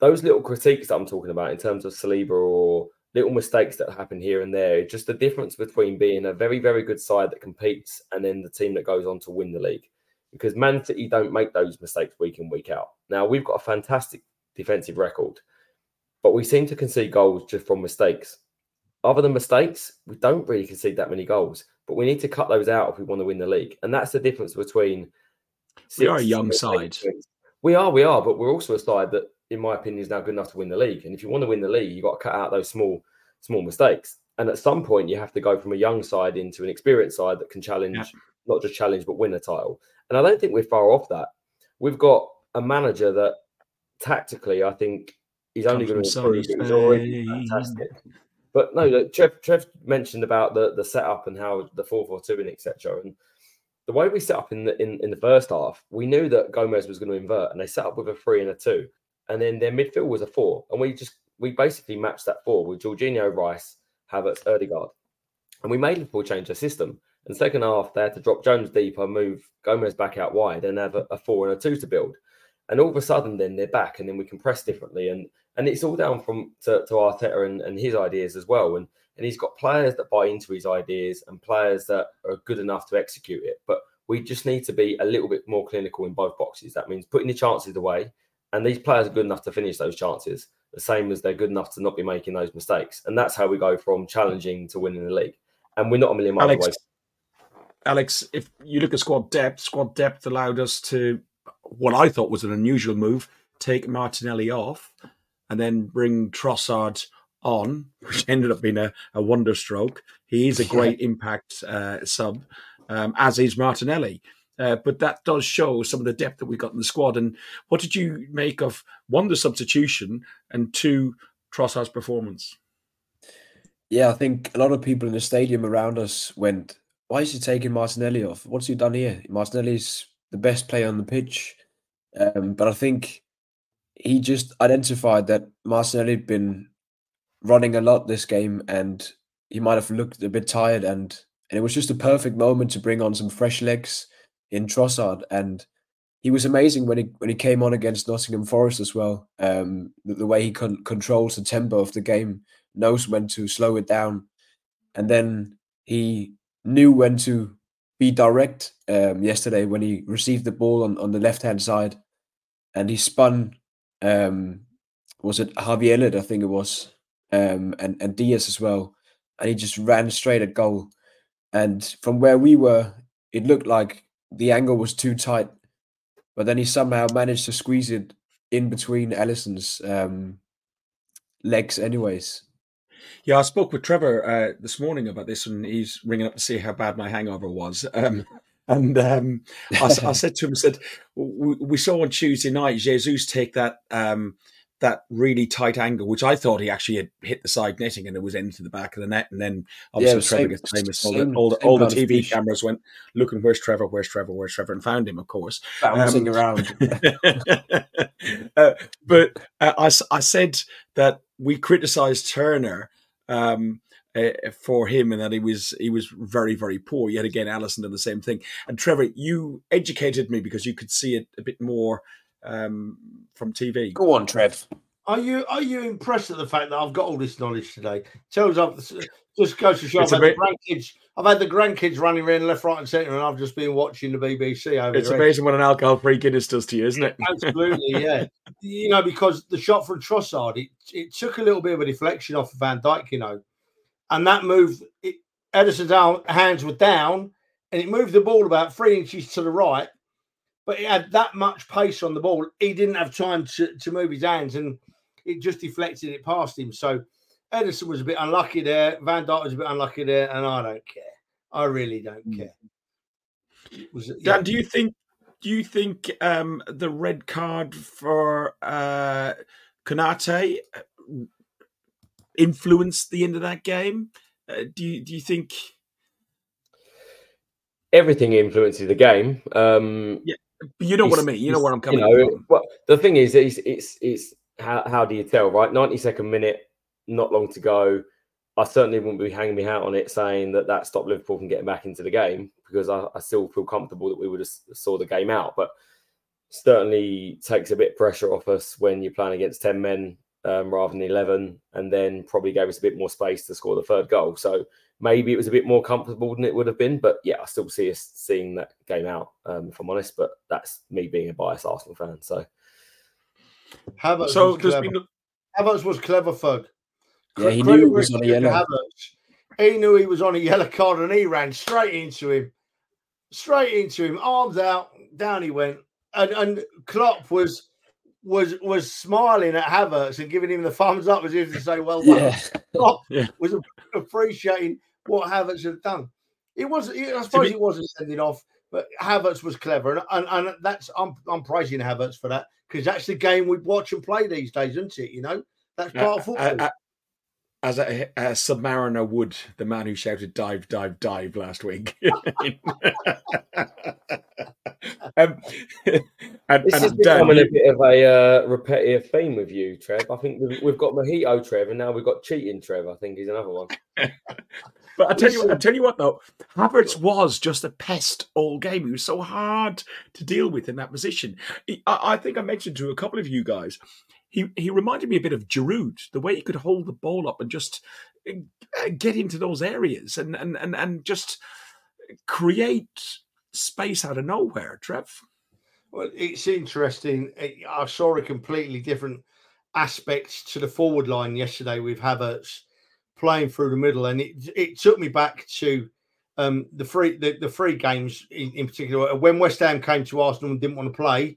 those little critiques that I'm talking about in terms of Saliba or little mistakes that happen here and there, just the difference between being a very, very good side that competes and then the team that goes on to win the league. Because Man City don't make those mistakes week in, week out. Now, we've got a fantastic defensive record, but we seem to concede goals just from mistakes. Other than mistakes, we don't really concede that many goals, but we need to cut those out if we want to win the league. And that's the difference between... We are a young side. We are, but we're also a side that, in my opinion, is now good enough to win the league. And if you want to win the league, you've got to cut out those small mistakes. And at some point, you have to go from a young side into an experienced side that can challenge, not just challenge, but win a title. And I don't think we're far off that. We've got a manager that tactically, I think, he's only going to improve. He's already fantastic. But no, look, Trev mentioned about the setup and how the 4-4-2 and etc. And the way we set up in the first half, we knew that Gomez was going to invert, and they set up with a 3 and a 2. And then their midfield was a 4. And we basically matched that 4 with Jorginho, Rice, Havertz, Odegaard. And we made Liverpool change their system. And second half, they had to drop Jones deeper, move Gomez back out wide and have a 4 and a 2 to build. And all of a sudden, then they're back and then we can press differently. And it's all down to Arteta and his ideas as well. And he's got players that buy into his ideas and players that are good enough to execute it. But we just need to be a little bit more clinical in both boxes. That means putting the chances away. And these players are good enough to finish those chances, the same as they're good enough to not be making those mistakes. And that's how we go from challenging to winning the league. And we're not a million miles away. Alex, if you look at squad depth allowed us to, what I thought was an unusual move, take Martinelli off and then bring Trossard on, which ended up being a wonder stroke. He is a great impact sub, as is Martinelli. But that does show some of the depth that we got in the squad. And what did you make of, one, the substitution, and two, Trossard's performance? Yeah, I think a lot of people in the stadium around us went, why is he taking Martinelli off? What's he done here? Martinelli's the best player on the pitch. But I think he just identified that Martinelli had been running a lot this game and he might have looked a bit tired. And it was just a perfect moment to bring on some fresh legs in Trossard, and he was amazing when he came on against Nottingham Forest as well. The way he controls the tempo of the game, knows when to slow it down, and then he knew when to be direct yesterday when he received the ball on the left-hand side, and he spun, was it Javier, I think it was, and Diaz as well, and he just ran straight at goal. And from where we were, it looked like the angle was too tight, but then he somehow managed to squeeze it in between Alisson's legs anyways. Yeah, I spoke with Trevor this morning about this, and he's ringing up to see how bad my hangover was. I said to him, I said, we saw on Tuesday night Jesus take that really tight angle, which I thought he actually had hit the side netting and it was into the back of the net. And then obviously Trevor gets famous. All the TV cameras went looking, where's Trevor? And found him, of course. Bouncing around. But I said that we criticised Turner for him, and that he was very, very poor. Yet again, Alisson did the same thing. And Trevor, you educated me because you could see it a bit more from TV. Go on, Trev. Are you impressed at the fact that I've got all this knowledge today? Tells up, just goes to show I've had the grandkids running around left, right, and centre, and I've just been watching the BBC over. It's amazing what an alcohol-free Guinness does to you, isn't it? Absolutely, yeah. You know, because the shot from Trossard, it took a little bit of a deflection off of Van Dijk, you know. And that move, Edison's hands were down, and it moved the ball about 3 inches to the right, but it had that much pace on the ball. He didn't have time to move his hands, and it just deflected it past him. So Ederson was a bit unlucky there. Van Dijk was a bit unlucky there, and I don't care. I really don't care. Dan, do you think the red card for Konate influenced the end of that game? Do you think everything influences the game? Yeah, you know what I mean. You know where I'm coming from. Well, the thing is, it's how do you tell, right? 92nd minute, not long to go. I certainly wouldn't be hanging me out on it saying that stopped Liverpool from getting back into the game, because I still feel comfortable that we would have saw the game out. But certainly takes a bit of pressure off us when you're playing against 10 men. Rather than 11, and then probably gave us a bit more space to score the third goal. So maybe it was a bit more comfortable than it would have been. But yeah, I still see us seeing that game out, if I'm honest. But that's me being a biased Arsenal fan. So Havertz was clever, Ferg. Yeah, he knew it was on a yellow. He knew he was on a yellow card, and he ran straight into him, arms out, down he went. And Klopp was smiling at Havertz and giving him the thumbs up as if to say, well done. Yeah. Was appreciating what Havertz had done. I suppose it wasn't sending off, but Havertz was clever. And that's, I'm praising Havertz for that, because that's the game we watch and play these days, isn't it? You know, that's part of football. As a submariner would, the man who shouted "dive, dive, dive" last week. This is becoming a bit of a repetitive theme with you, Trev. I think we've got Mojito, Trev, and now we've got cheating, Trev. I think he's another one. But I tell you what, though, Havertz was just a pest all game. He was so hard to deal with in that position. I think I mentioned to a couple of you guys, He reminded me a bit of Giroud, the way he could hold the ball up and just get into those areas and just create space out of nowhere, Trev. Well, it's interesting. I saw a completely different aspect to the forward line yesterday with Havertz playing through the middle, and it took me back to the three games in particular when West Ham came to Arsenal and didn't want to play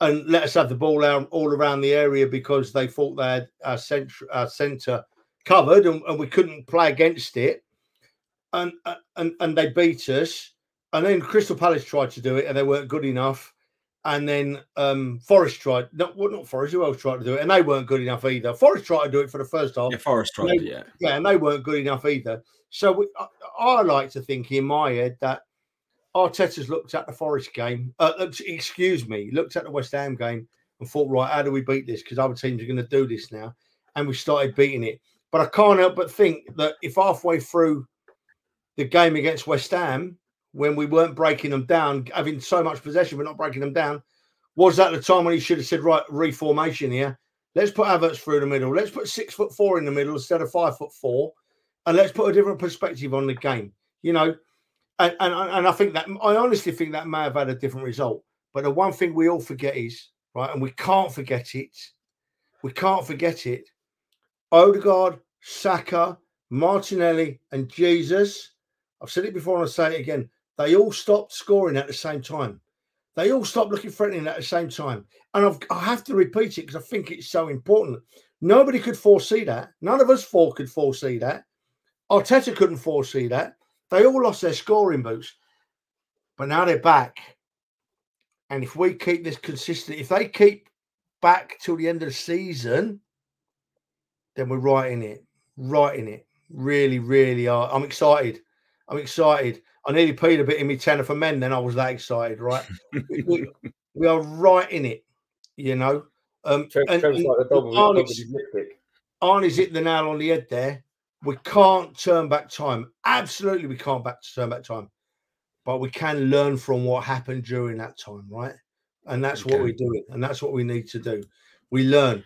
and let us have the ball out all around the area because they thought they had our centre covered and we couldn't play against it. And they beat us. And then Crystal Palace tried to do it and they weren't good enough. And then Forest tried. Not Forest, who else tried to do it? And they weren't good enough either. Forest tried to do it for the first half. Yeah, Forest tried, yeah. Yeah, and they weren't good enough either. So I like to think in my head that Arteta's looked at the Forest game. Looked at the West Ham game and thought, right, how do we beat this? Because other teams are going to do this now, and we started beating it. But I can't help but think that if halfway through the game against West Ham, when we weren't breaking them down, having so much possession, we're not breaking them down, was that the time when he should have said, right, reformation here? Let's put Havertz through the middle. Let's put 6'4" in the middle instead of 5'4", and let's put a different perspective on the game. You know. And I think that I honestly think that may have had a different result. But the one thing we all forget is, right, and we can't forget it. Odegaard, Saka, Martinelli, and Jesus. I've said it before and I'll say it again. They all stopped scoring at the same time. They all stopped looking threatening at the same time. And I have to repeat it because I think it's so important. Nobody could foresee that. None of us four could foresee that. Arteta couldn't foresee that. They all lost their scoring boots. But now they're back. And if we keep this consistent, if they keep back till the end of the season, then we're right in it. Right in it. Really, really are. I'm excited. I'm excited. I nearly peed a bit in my tenner for men, then I was that excited, right? we are right in it, you know. Arnie's hit the nail on the head there. We can't turn back time. Absolutely, we can't turn back time. But we can learn from what happened during that time, right? And that's what we're doing. And that's what we need to do. We learn.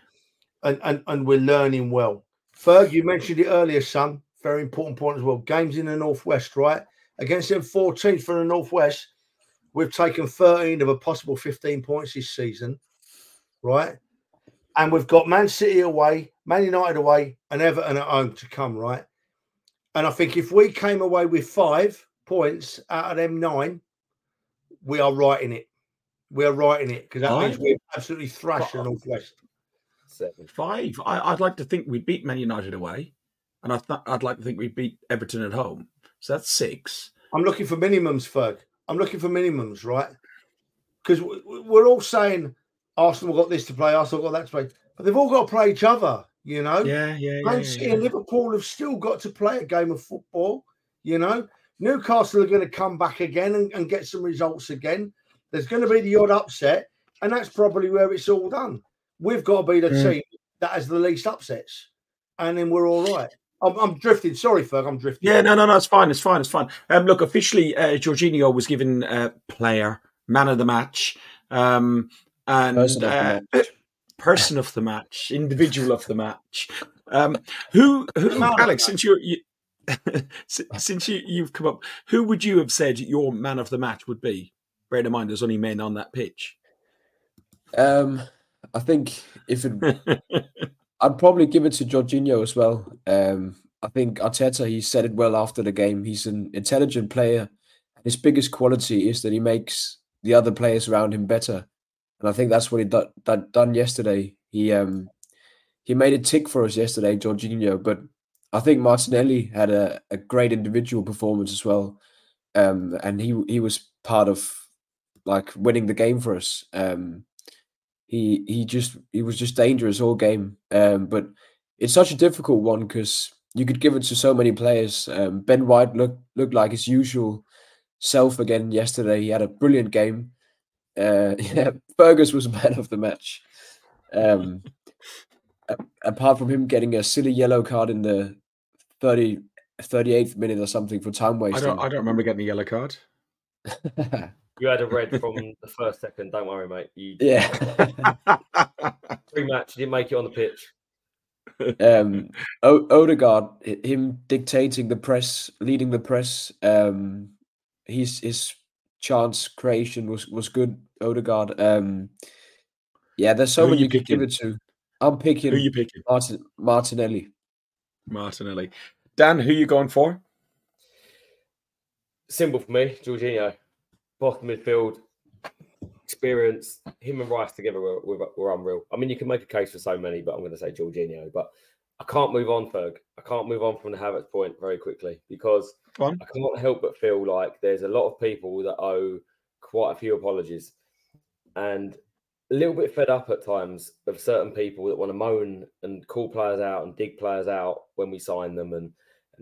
And we're learning well. Ferg, you mentioned it earlier, son. Very important point as well. Games in the Northwest, right? Against them 14th from the Northwest, we've taken 13 of a possible 15 points this season, right? And we've got Man City away, Man United away, and Everton at home to come, right? And I think if we came away with 5 points out of them 9, we are right in it. We are right in it because that means we've absolutely thrashed the Northwest. 7-5. I'd like to think we beat Man United away, and I'd like to think we beat Everton at home. So that's 6. I'm looking for minimums, Ferg. I'm looking for minimums, right? Because we're all saying Arsenal got this to play, Arsenal got that to play. But they've all got to play each other, you know? Man City and Liverpool have still got to play a game of football, you know? Newcastle are going to come back again and get some results again. There's going to be the odd upset, and that's probably where it's all done. We've got to be the team that has the least upsets, and then we're all right. I'm drifting. Sorry, Ferg, I'm drifting. Yeah, no, it's fine. It's fine. Look, officially, Jorginho was given player, man of the match, and person of the match, individual of the match. Who Alex, since you've come up, who would you have said your man of the match would be? Bear in mind, there's only men on that pitch. I think I'd probably give it to Jorginho as well. I think Arteta, he said it well after the game. He's an intelligent player. His biggest quality is that he makes the other players around him better. And I think that's what he done yesterday. He made it tick for us yesterday, Jorginho. But I think Martinelli had a great individual performance as well. And he was part of like winning the game for us. He was just dangerous all game. But it's such a difficult one because you could give it to so many players. Ben White looked like his usual self again yesterday. He had a brilliant game. Fergus was man of the match. Apart from him getting a silly yellow card in the 38th minute or something for time wasting. I don't remember getting a yellow card. You had a red from the first second. Don't worry, mate. Pre-match, you didn't make it on the pitch. Odegaard, him dictating the press, leading the press. His chance creation was good. Odegaard. There's someone you could give it to. I'm picking. Who are you picking? Martinelli. Dan, who are you going for? Simple for me, Jorginho. Bottom midfield, experience, him and Rice together were unreal. I mean, you can make a case for so many, but I'm going to say Jorginho. But I can't move on, Ferg. I can't move on from the Havertz point very quickly because I can't help but feel like there's a lot of people that owe quite a few apologies and a little bit fed up at times of certain people that want to moan and call players out and dig players out when we sign them and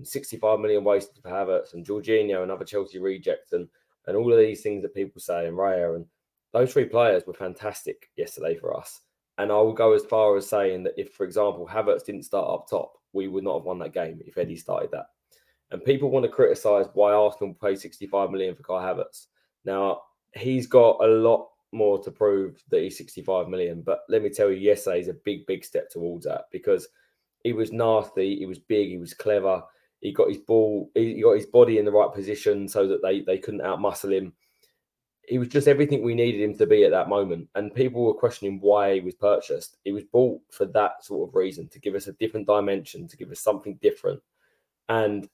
65 million wasted for Havertz and Jorginho and other Chelsea rejects and all of these things that people say, and Raya, and those three players were fantastic yesterday for us. And I will go as far as saying that if, for example, Havertz didn't start up top, we would not have won that game if Eddie started that. And people want to criticise why Arsenal paid 65 million for Kai Havertz. Now, he's got a lot more to prove that he's 65 million. But let me tell you, yesterday is a big, big step towards that because he was nasty, he was big, he was clever. He got his ball, he got his body in the right position so that they couldn't outmuscle him. He was just everything we needed him to be at that moment. And people were questioning why he was purchased. He was bought for that sort of reason, to give us a different dimension, to give us something different. And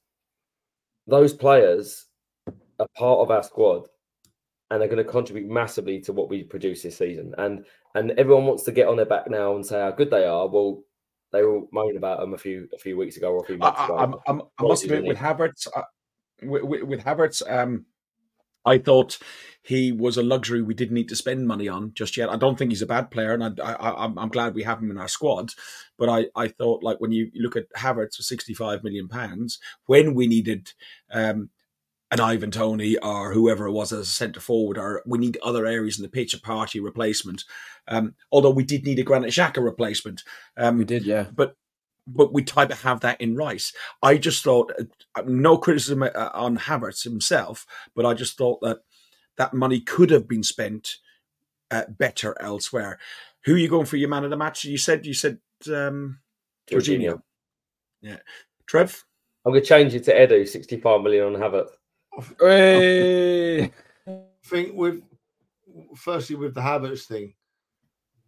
those players are part of our squad and they're going to contribute massively to what we produce this season. And everyone wants to get on their back now and say how good they are. Well, They all moaned about him a few weeks ago or a few months ago. I must admit, with Havertz, I thought he was a luxury we didn't need to spend money on just yet. I don't think he's a bad player, and I'm glad we have him in our squad. But I thought, like, when you look at Havertz for £65 million, when we needed an Ivan Toney or whoever it was as a centre-forward, or we need other areas in the pitch, a Partey replacement, although we did need a Granit Xhaka replacement. We did, yeah. But we tried to have that in Rice. I just thought, no criticism on Havertz himself, but I just thought that money could have been spent better elsewhere. Who are you going for your man of the match? You said Jorginho. Yeah. Trev? I'm going to change it to Eddie, 65 million on Havertz. Hey. I think firstly with the Havertz thing,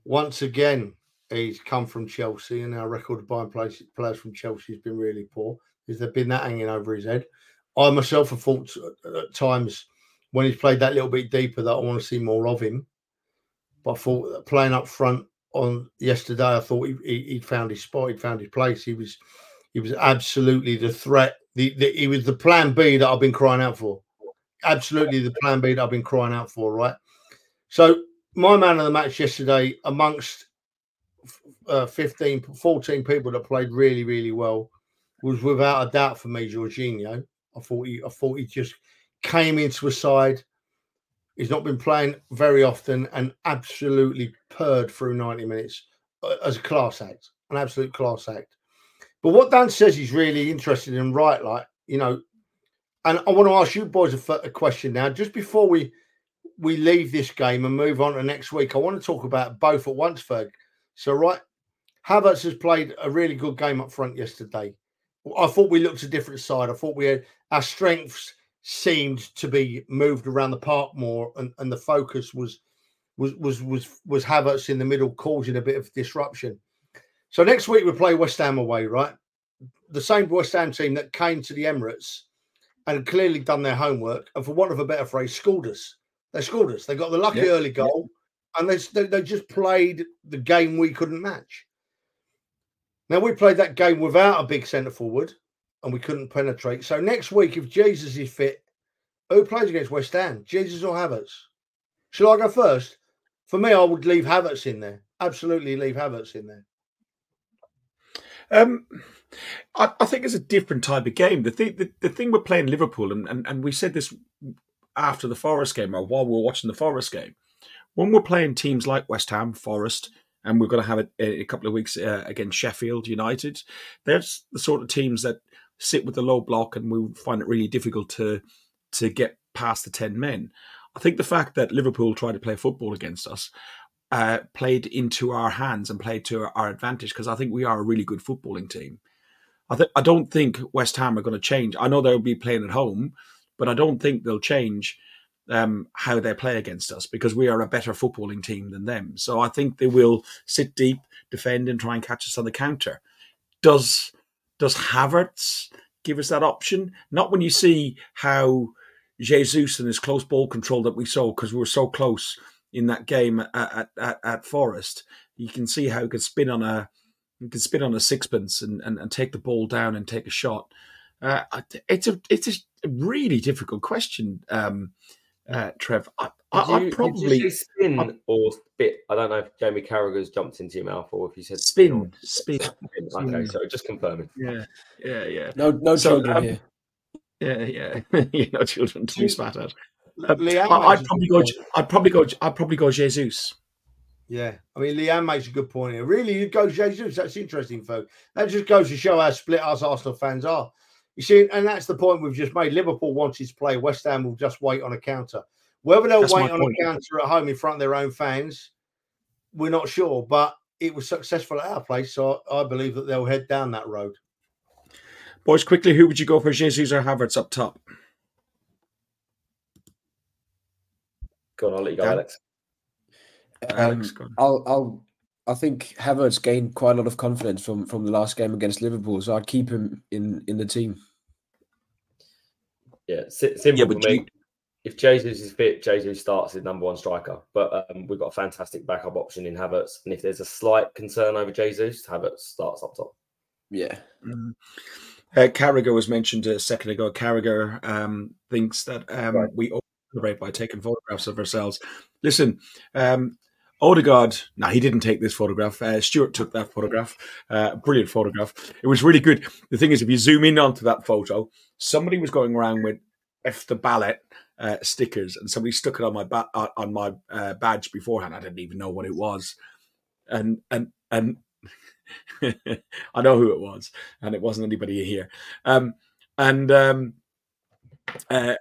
once again, he's come from Chelsea, and our record of buying players from Chelsea has been really poor. Is there been that hanging over his head? I myself have thought at times when he's played that little bit deeper that I want to see more of him. But I thought playing up front on yesterday, I thought he'd found his spot, he'd found his place. He was absolutely the threat. He was the plan B that I've been crying out for. Absolutely the plan B that I've been crying out for, right? So my man of the match yesterday, amongst 14 people that played really, really well, was without a doubt for me Jorginho. I thought he just came into a side. He's not been playing very often and absolutely purred through 90 minutes as a class act, an absolute class act. But what Dan says he's really interested in, right? Like, you know, and I want to ask you boys a question now, just before we leave this game and move on to next week. I want to talk about both at once, Ferg. So, right, Havertz has played a really good game up front yesterday. I thought we looked a different side. I thought our strengths seemed to be moved around the park more, and the focus was Havertz in the middle, causing a bit of disruption. So next week we play West Ham away, right? The same West Ham team that came to the Emirates and had clearly done their homework, and for want of a better phrase, schooled us. They schooled us. They got the lucky early goal. Yeah. And they just played the game we couldn't match. Now, we played that game without a big centre-forward, and we couldn't penetrate. So next week, if Jesus is fit, who plays against West Ham? Jesus or Havertz? Shall I go first? For me, I would leave Havertz in there. Absolutely leave Havertz in there. I think it's a different type of game. The thing we're playing Liverpool, and we said this after the Forest game, or while we were watching the Forest game, when we're playing teams like West Ham, Forest, and we're going to have it in a couple of weeks against Sheffield United, they're the sort of teams that sit with the low block, and we find it really difficult to get past the 10 men. I think the fact that Liverpool tried to play football against us played into our hands and played to our advantage, because I think we are a really good footballing team. I don't think West Ham are going to change. I know they'll be playing at home, but I don't think they'll change how they play against us, because we are a better footballing team than them. So I think they will sit deep, defend, and try and catch us on the counter. Does Havertz give us that option? Not when you see how Jesus and his close ball control that we saw, because we were so close in that game at Forest. You can see how he could spin on a sixpence and take the ball down and take a shot. It's a really difficult question. Trev, did you say spin or spit? I don't know if Jamie Carragher's jumped into your mouth or if you said spin. Okay, so just confirm it. Yeah. No children here. Yeah. No children to be spat at. I'd probably go Jesus. Yeah, I mean, Leanne makes a good point here. Really, you'd go Jesus. That's interesting, folks. That just goes to show how split us Arsenal fans are. You see, and that's the point we've just made. Liverpool wanted to play. West Ham will just wait on a counter. Whether they'll wait on a counter at home in front of their own fans, we're not sure. But it was successful at our place, so I believe that they'll head down that road. Boys, quickly, who would you go for, Jesus or Havertz up top? Go on, I'll let you go, Alex. Alex, go on. I think Havertz gained quite a lot of confidence from the last game against Liverpool, so I'd keep him in the team. Yeah, simple for me. if Jesus is fit, Jesus starts as number one striker. But we've got a fantastic backup option in Havertz. And if there's a slight concern over Jesus, Havertz starts up top. Yeah. Carragher was mentioned a second ago. Carragher thinks that we all celebrate by taking photographs of ourselves. Listen, Odegaard, no, he didn't take this photograph. Stuart took that photograph. Brilliant photograph. It was really good. The thing is, if you zoom in onto that photo, somebody was going around with F the ballot stickers, and somebody stuck it on my badge beforehand. I didn't even know what it was, and I know who it was, and it wasn't anybody here. I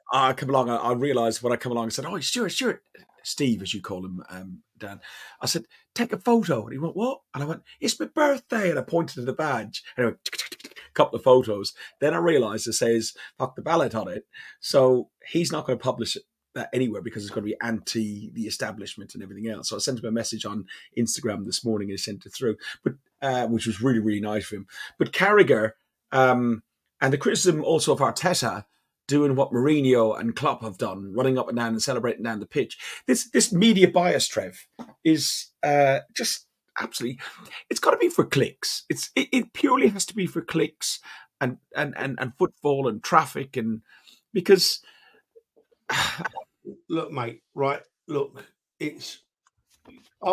come along. I realised when I come along, I said, "Oh, Stuart, Steve, as you call him, Dan." I said, "Take a photo," and he went, "What?" And I went, "It's my birthday," and I pointed to the badge. Anyway, couple of photos. Then I realised it says "fuck the ballot" on it, so he's not going to publish that anywhere because it's going to be anti the establishment and everything else. So I sent him a message on Instagram this morning and he sent it through, but which was really, really nice of him. But Carragher and the criticism also of Arteta doing what Mourinho and Klopp have done, running up and down and celebrating down the pitch. This media bias, Trev, is just. Absolutely, it's got to be for clicks. It purely has to be for clicks and footfall and traffic and because. Look, mate. Right. Look, it's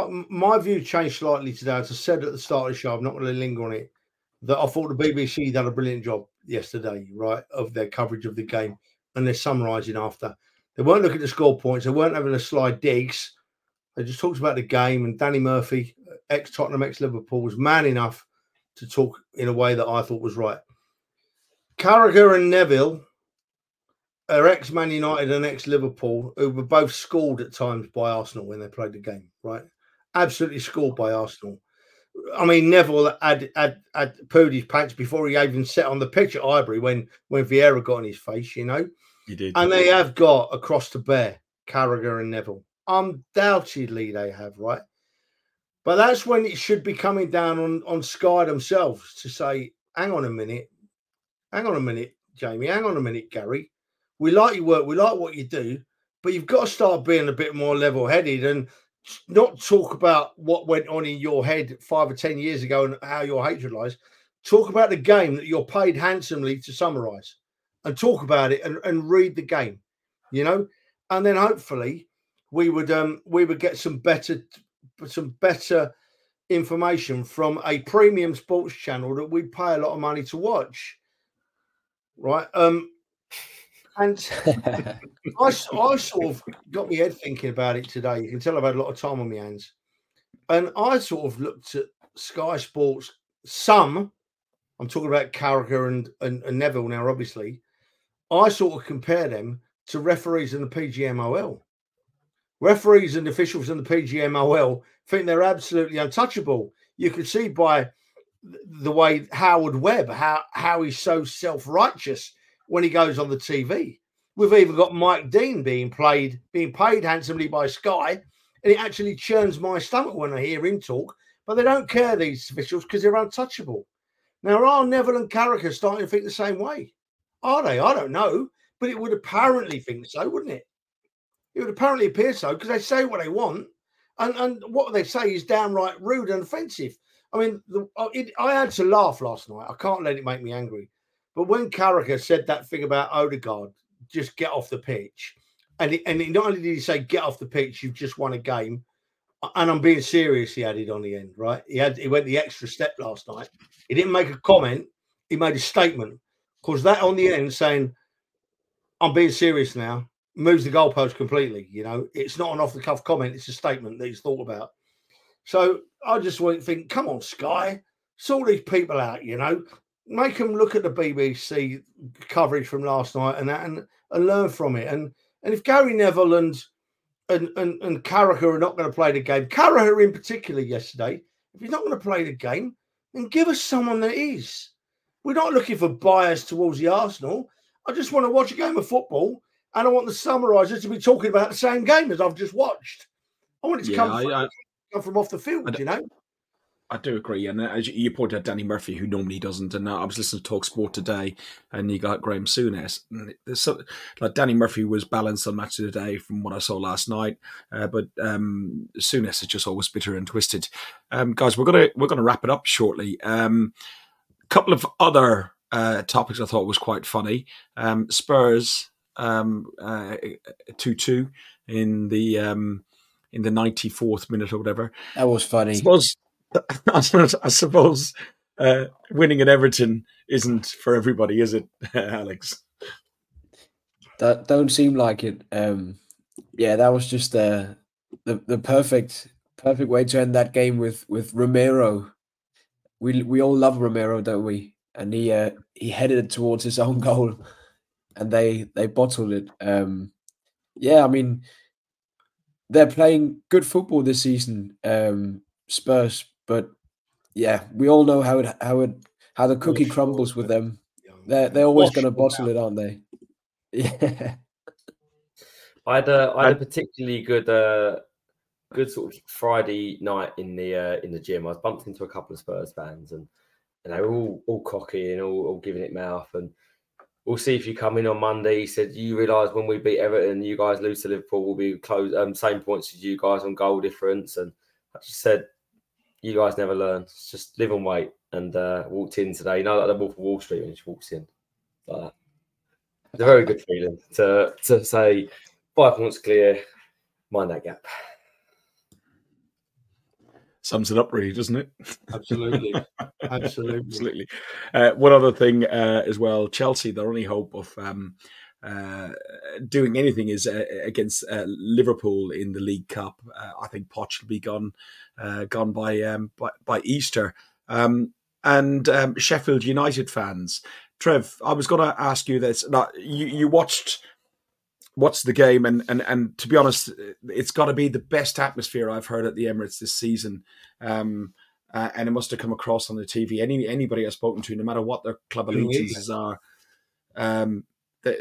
my view changed slightly today. As I said at the start of the show, I'm not going to linger on it. That I thought the BBC done a brilliant job yesterday, right, of their coverage of the game and they're summarising after. They weren't looking at the score points. They weren't having a slide digs. They just talked about the game, and Danny Murphy, ex-Tottenham, ex-Liverpool, was man enough to talk in a way that I thought was right. Carragher and Neville are ex-Man United and ex-Liverpool, who were both schooled at times by Arsenal when they played the game, right? Absolutely schooled by Arsenal. I mean, Neville had pooed his pants before he even set on the pitch at Highbury when Vieira got on his face, you know? He did. And they have got a cross to bear, Carragher and Neville. Undoubtedly they have, right? But that's when it should be coming down on Sky themselves to say, hang on a minute, Jamie, hang on a minute, Gary. We like your work, we like what you do, but you've got to start being a bit more level-headed and not talk about what went on in your head 5 or 10 years ago and how your hatred lies. Talk about the game that you're paid handsomely to summarise and talk about it and read the game, you know? And then hopefully... We would get some better information from a premium sports channel that we pay a lot of money to watch, right? And I sort of got my head thinking about it today. You can tell I've had a lot of time on my hands, and I sort of looked at Sky Sports. I'm talking about Carragher and Neville now. Obviously, I sort of compare them to referees in the PGMOL. Referees and officials in the PGMOL think they're absolutely untouchable. You can see by the way Howard Webb, how he's so self-righteous when he goes on the TV. We've even got Mike Dean being paid handsomely by Sky, and it actually churns my stomach when I hear him talk, but they don't care, these officials, because they're untouchable. Now, are Neville and Carragher starting to think the same way? Are they? I don't know, but it would apparently think so, wouldn't it? It would apparently appear so because they say what they want, and what they say is downright rude and offensive. I mean, I had to laugh last night. I can't let it make me angry. But when Carragher said that thing about Odegaard, just get off the pitch, and not only did he say get off the pitch, you've just won a game, and I'm being serious. He added on the end, right? He went the extra step last night. He didn't make a comment. He made a statement because that on the end saying, I'm being serious now. Moves the goalpost completely, you know. It's not an off-the-cuff comment. It's a statement that he's thought about. So I just won't think, come on, Sky. Sort these people out, you know. Make them look at the BBC coverage from last night and that and learn from it. And if Gary Neville and Carragher are not going to play the game, Carragher in particular yesterday, if he's not going to play the game, then give us someone that is. We're not looking for bias towards the Arsenal. I just want to watch a game of football. And I want the summarisers to be talking about the same game as I've just watched. I want it to come from off the field, you know? I do agree, and as you pointed out, Danny Murphy, who normally doesn't, and I was listening to Talk Sport today, and you got Graeme Souness. Like Danny Murphy was balanced on Match of the Day from what I saw last night, but Souness is just always bitter and twisted. Guys, we're gonna wrap it up shortly. Couple of other topics I thought was quite funny. Spurs 2-2 in the 94th minute or whatever. That was funny. I suppose winning at Everton isn't for everybody, is it, Alex? That don't seem like it. That was just the perfect way to end that game with Romero. We all love Romero, don't we? And he headed it towards his own goal, and they bottled it. I mean, they're playing good football this season. Spurs, but yeah, we all know how the cookie crumbles with them. They're always going to bottle it, aren't they? Yeah. I had a particularly good sort of Friday night in the gym. I was bumped into a couple of Spurs fans, and they were all cocky and all giving it mouth. And we'll see if you come in on Monday. He said, "You realise when we beat Everton, you guys lose to Liverpool, we'll be close, same points as you guys on goal difference." And I just said, "You guys never learn. Just live and wait." And walked in today. You know, like the Wolf of Wall Street when she walks in. Like that. It's a very good feeling to say 5 points clear, mind that gap. Sums it up, really, doesn't it? Absolutely. One other thing as well, Chelsea, their only hope of doing anything is against Liverpool in the League Cup. I think Poch will be gone by Easter. And Sheffield United fans, Trev, I was going to ask you this. Now, you watched the game, and to be honest, it's got to be the best atmosphere I've heard at the Emirates this season. And it must have come across on the TV. Anybody I've spoken to, no matter what their club allegiances are. They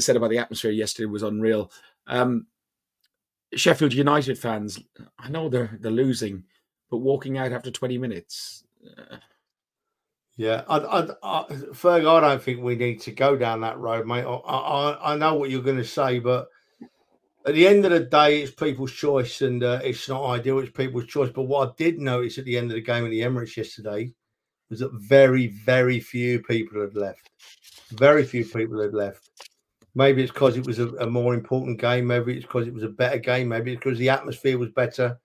said about the atmosphere yesterday was unreal. Sheffield United fans, I know they're losing, but walking out after 20 minutes. Ferg, I don't think we need to go down that road, mate. I know what you're going to say, but at the end of the day, it's people's choice, and it's not ideal. It's people's choice. But what I did notice at the end of the game at the Emirates yesterday was that very, very few people had left. Very few people had left. Maybe it's because it was a more important game. Maybe it's because it was a better game. Maybe it's because the atmosphere was better.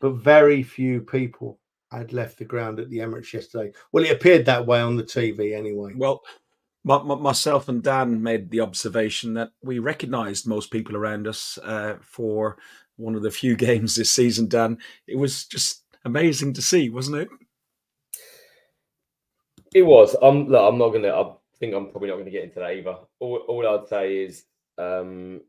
But very few people had left the ground at the Emirates yesterday. Well, it appeared that way on the TV anyway. Well, myself and Dan made the observation that we recognised most people around us for one of the few games this season, Dan. It was just amazing to see, wasn't it? It was. I'm not going to. I think I'm probably not going to get into that either. All I'd say is, as a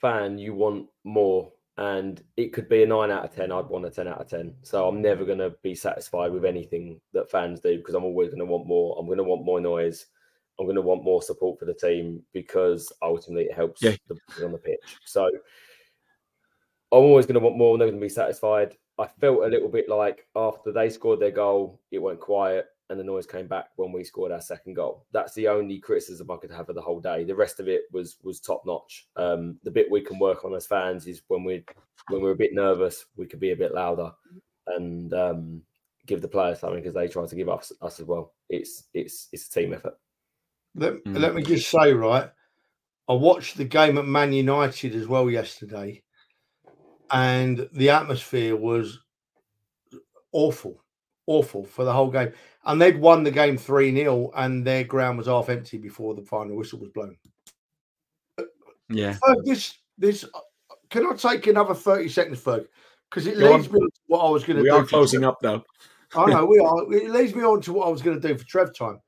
fan, you want more, and it could be a 9 out of 10. I'd want a 10 out of 10. So I'm never going to be satisfied with anything that fans do, because I'm always going to want more. I'm going to want more noise. I'm going to want more support for the team, because ultimately it helps on the pitch. So I'm always going to want more. I'm never going to be satisfied. I felt a little bit like after they scored their goal, it went quiet and the noise came back when we scored our second goal. That's the only criticism I could have of the whole day. The rest of it was top notch. The bit we can work on as fans is when we're a bit nervous, we could be a bit louder and give the players something, because they try to give us as well. It's a team effort. Let me just say, right, I watched the game at Man United as well yesterday. And the atmosphere was awful for the whole game. And they'd won the game 3-0, and their ground was half empty before the final whistle was blown. Yeah. Ferg, this, can I take another 30 seconds, Ferg? Because it leads me on to what I was going to do. We are closing up, though. I know, we are. It leads me on to what I was going to do for Trev time.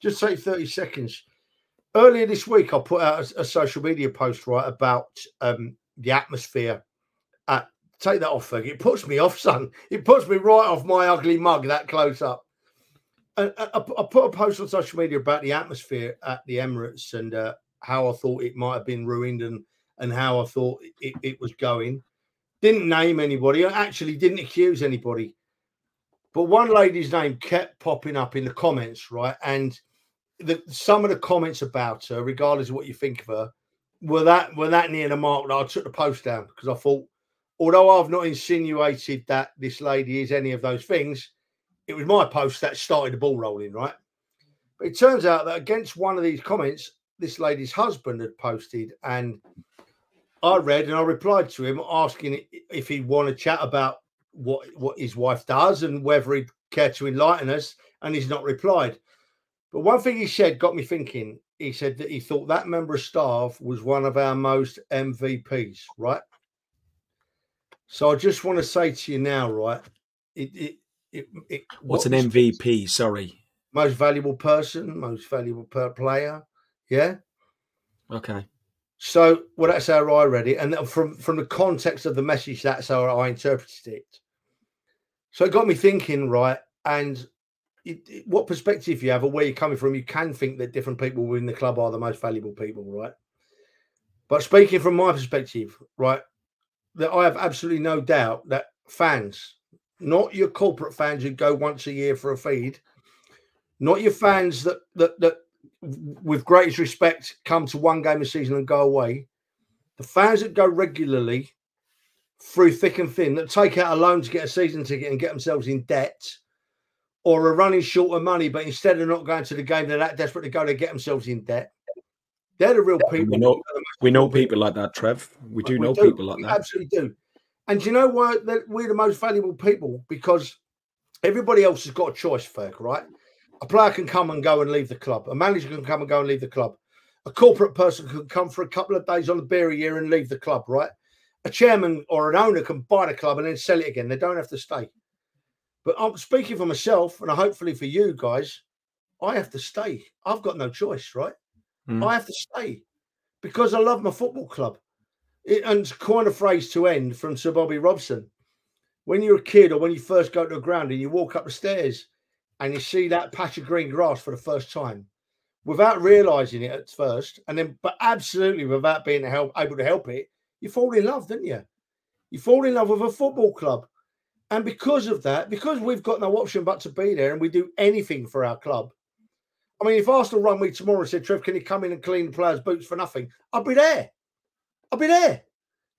Just take 30 seconds. Earlier this week, I put out a social media post, right, about the atmosphere. Take that off, Ferg. It puts me off, son. It puts me right off my ugly mug that close up. And I put a post on social media about the atmosphere at the Emirates and how I thought it might have been ruined and how I thought it was going. didn't name anybody. I actually didn't accuse anybody. But one lady's name kept popping up in the comments, right? And some of the comments about her, regardless of what you think of her, were that near the mark that I took the post down, because I thought, although I've not insinuated that this lady is any of those things, it was my post that started the ball rolling, right? But it turns out that against one of these comments, this lady's husband had posted, and I read and I replied to him asking if he'd want to chat about what his wife does and whether he'd care to enlighten us, and he's not replied. But one thing he said got me thinking. He said that he thought that member of staff was one of our most MVPs, right? So I just want to say to you now, right? What's an MVP? Sorry. Most valuable person, most valuable per player. Yeah. Okay. So, well, that's how I read it. And from the context of the message, that's how I interpreted it. So it got me thinking, right? And what perspective you have or where you're coming from, you can think that different people within the club are the most valuable people, right? But speaking from my perspective, right, that I have absolutely no doubt that fans, not your corporate fans who go once a year for a feed, not your fans that with greatest respect come to one game a season and go away, the fans that go regularly through thick and thin, that take out a loan to get a season ticket and get themselves in debt, or are running short of money, but instead of not going to the game, they're that desperate to go, they get themselves in debt. They're the real people. We know people like that, Trev. We do know people like that. We absolutely do. And do you know why we're the most valuable people? Because everybody else has got a choice, Ferg, right? A player can come and go and leave the club. A manager can come and go and leave the club. A corporate person can come for a couple of days on a beer a year and leave the club, right? A chairman or an owner can buy the club and then sell it again. They don't have to stay. But I'm speaking for myself, and hopefully for you guys, I have to stay. I've got no choice, right? Mm. I have to stay because I love my football club. And to coin a phrase to end from Sir Bobby Robson, when you're a kid or when you first go to a ground and you walk up the stairs and you see that patch of green grass for the first time, without realising it at first, and then, but absolutely without being able to help it, you fall in love, don't you? You fall in love with a football club. And because of that, because we've got no option but to be there and we do anything for our club. I mean, if Arsenal run me tomorrow and said, Trev, can you come in and clean the players' boots for nothing? I'd be there. I'd be there.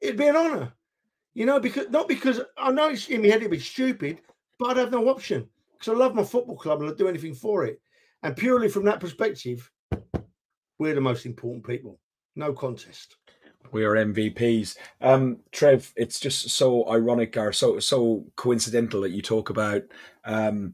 It'd be an honour. You know, because I know it's in my head it'd be stupid, but I'd have no option because I love my football club and I'd do anything for it. And purely from that perspective, we're the most important people. No contest. We are MVPs. Trev, it's just so ironic or so coincidental that you talk about the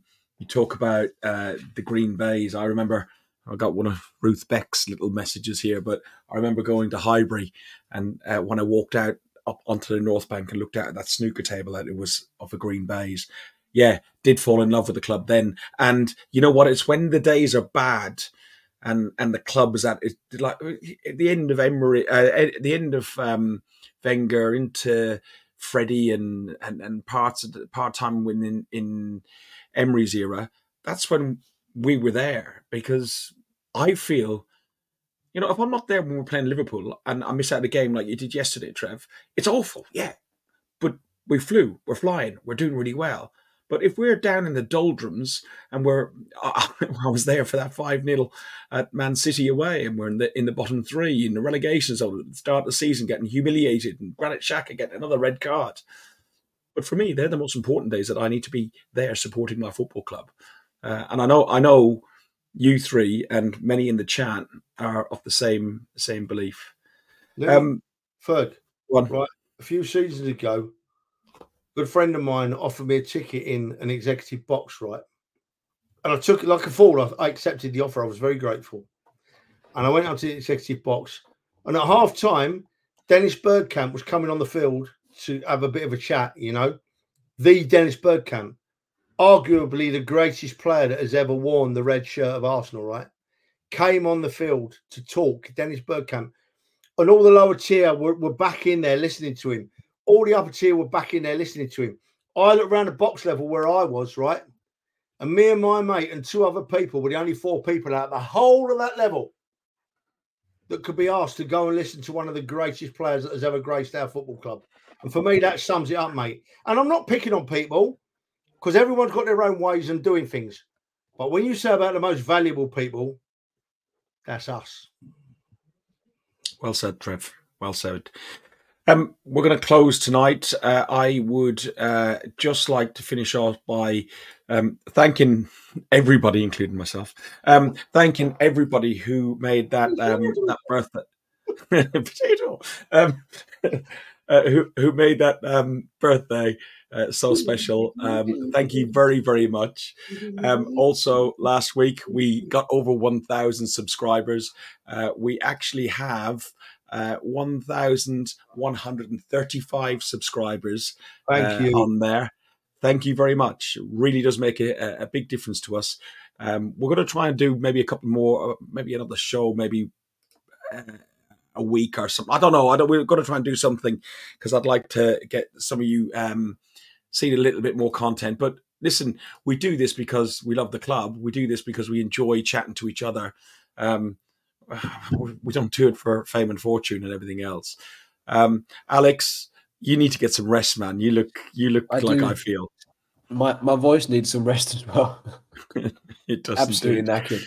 green bays. I remember I got one of Ruth Beck's little messages here, but I remember going to Highbury and when I walked out up onto the North Bank and looked out at that snooker table, that it was of the green bays. Yeah, did fall in love with the club then. And you know what? It's when the days are bad. And the club is at it, like at the end of Emery, at the end of Wenger into Freddie and parts of the part time when in Emery's era. That's when we were there because I feel, you know, if I'm not there when we're playing Liverpool and I miss out a game like you did yesterday, Trev, it's awful. Yeah, but we flew, we're flying, we're doing really well. But if we're down in the doldrums and I was there for that 5-0 at Man City away, and we're in the bottom three in the relegation zone at the start of the season, getting humiliated, and Granit Xhaka getting another red card. But for me, they're the most important days that I need to be there supporting my football club. And I know, you three and many in the chat are of the same belief. Ferg, right, a few seasons ago, good friend of mine offered me a ticket in an executive box, right? And I took it like a fool. I accepted the offer. I was very grateful. And I went out to the executive box. And at half-time, Dennis Bergkamp was coming on the field to have a bit of a chat, you know. The Dennis Bergkamp, arguably the greatest player that has ever worn the red shirt of Arsenal, right, came on the field to talk, Dennis Bergkamp. And all the lower tier were back in there listening to him. All the upper tier were back in there listening to him. I looked around the box level where I was, right? And me and my mate and two other people were the only four people out of the whole of that level that could be asked to go and listen to one of the greatest players that has ever graced our football club. And for me, that sums it up, mate. And I'm not picking on people because everyone's got their own ways of doing things. But when you say about the most valuable people, that's us. Well said, Trev. Well said. We're going to close tonight. I would just like to finish off by thanking everybody, including myself, thanking everybody who made that that birthday potato, who made that birthday so special. Thank you very, very much. Also, last week we got over 1,000 subscribers. We actually have 1,135 subscribers. Thank you. On there. Thank you very much. Really does make a big difference to us. We're going to try and do maybe a couple more, maybe another show, maybe a week or something. I don't know. We're going to try and do something because I'd like to get some of you seeing a little bit more content. But listen, we do this because we love the club. We do this because we enjoy chatting to each other. We don't do it for fame and fortune and everything else. Alex, you need to get some rest, man. You look like I feel. My voice needs some rest as well. It does. Absolutely knackered.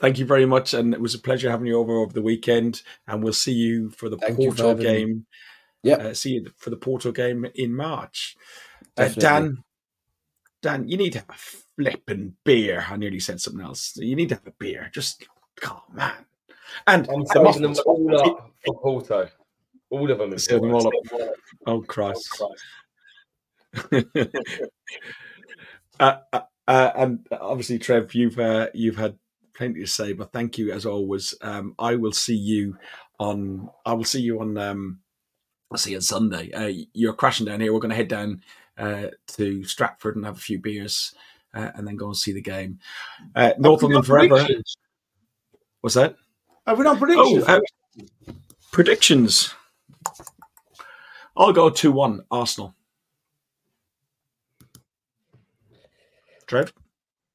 Thank you very much. And it was a pleasure having you over the weekend. And we'll see you for the Porto game. Yeah. See you for the Porto game in March. Dan, you need to have a flipping beer. I nearly said something else. You need to have a beer. Just... Oh, man. And I'm saving them all up for Porto. All of them. Oh, Christ. And obviously, Trev, you've had plenty to say, but thank you as always. I'll see you on Sunday. You're crashing down here. We're going to head down to Stratford and have a few beers and then go and see the game. North London forever. What's that? Have we done predictions? Oh, predictions. I'll go 2-1, Arsenal. Trev?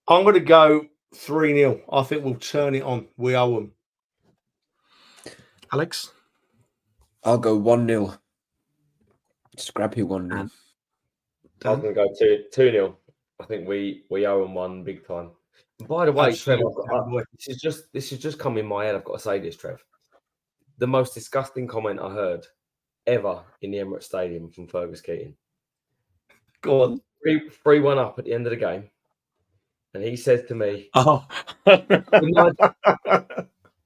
I'm going to go 3-0. I think we'll turn it on. We owe them. Alex? I'll go 1-0. Scrappy 1-0. I'm going to go 2-0. I think we owe them one big time. By the way, Trev, this has just come in my head. I've got to say this, Trev. The most disgusting comment I heard ever in the Emirates Stadium from Fergus Keating. Go on. 3-1 up at the end of the game. And he says to me, I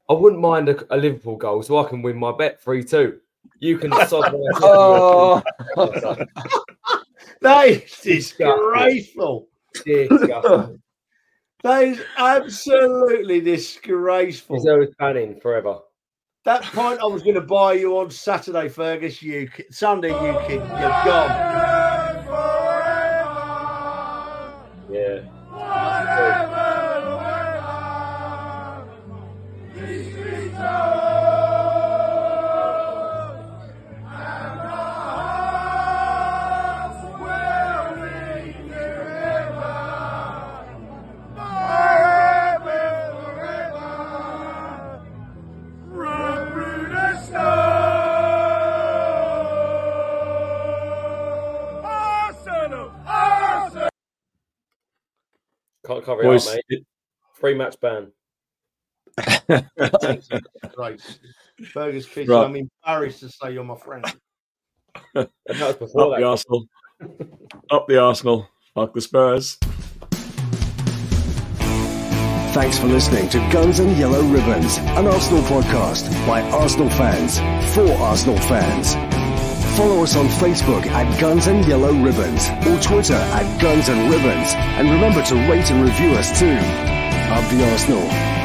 wouldn't mind a Liverpool goal so I can win my bet 3-2. You can decide. That is disgraceful. Disgusting. That is absolutely disgraceful. He's always banning forever. That pint I was going to buy you on Saturday, Fergus, Sunday, you kid, you're gone. Forever. Yeah. Forever. These streets are ours, and our hearts will ring forever. Forever, run through the storm. Arsenal. Can't cover it up, mate. Free match ban. Right. Fergus Keating, I'm embarrassed to say you're my friend. That was before that. Up the Arsenal. Fuck the Spurs. Thanks for listening to Guns and Yellow Ribbons, an Arsenal podcast by Arsenal fans, for Arsenal fans. Follow us on Facebook at Guns and Yellow Ribbons or Twitter at Guns and Ribbons. And remember to rate and review us too. Up the Arsenal.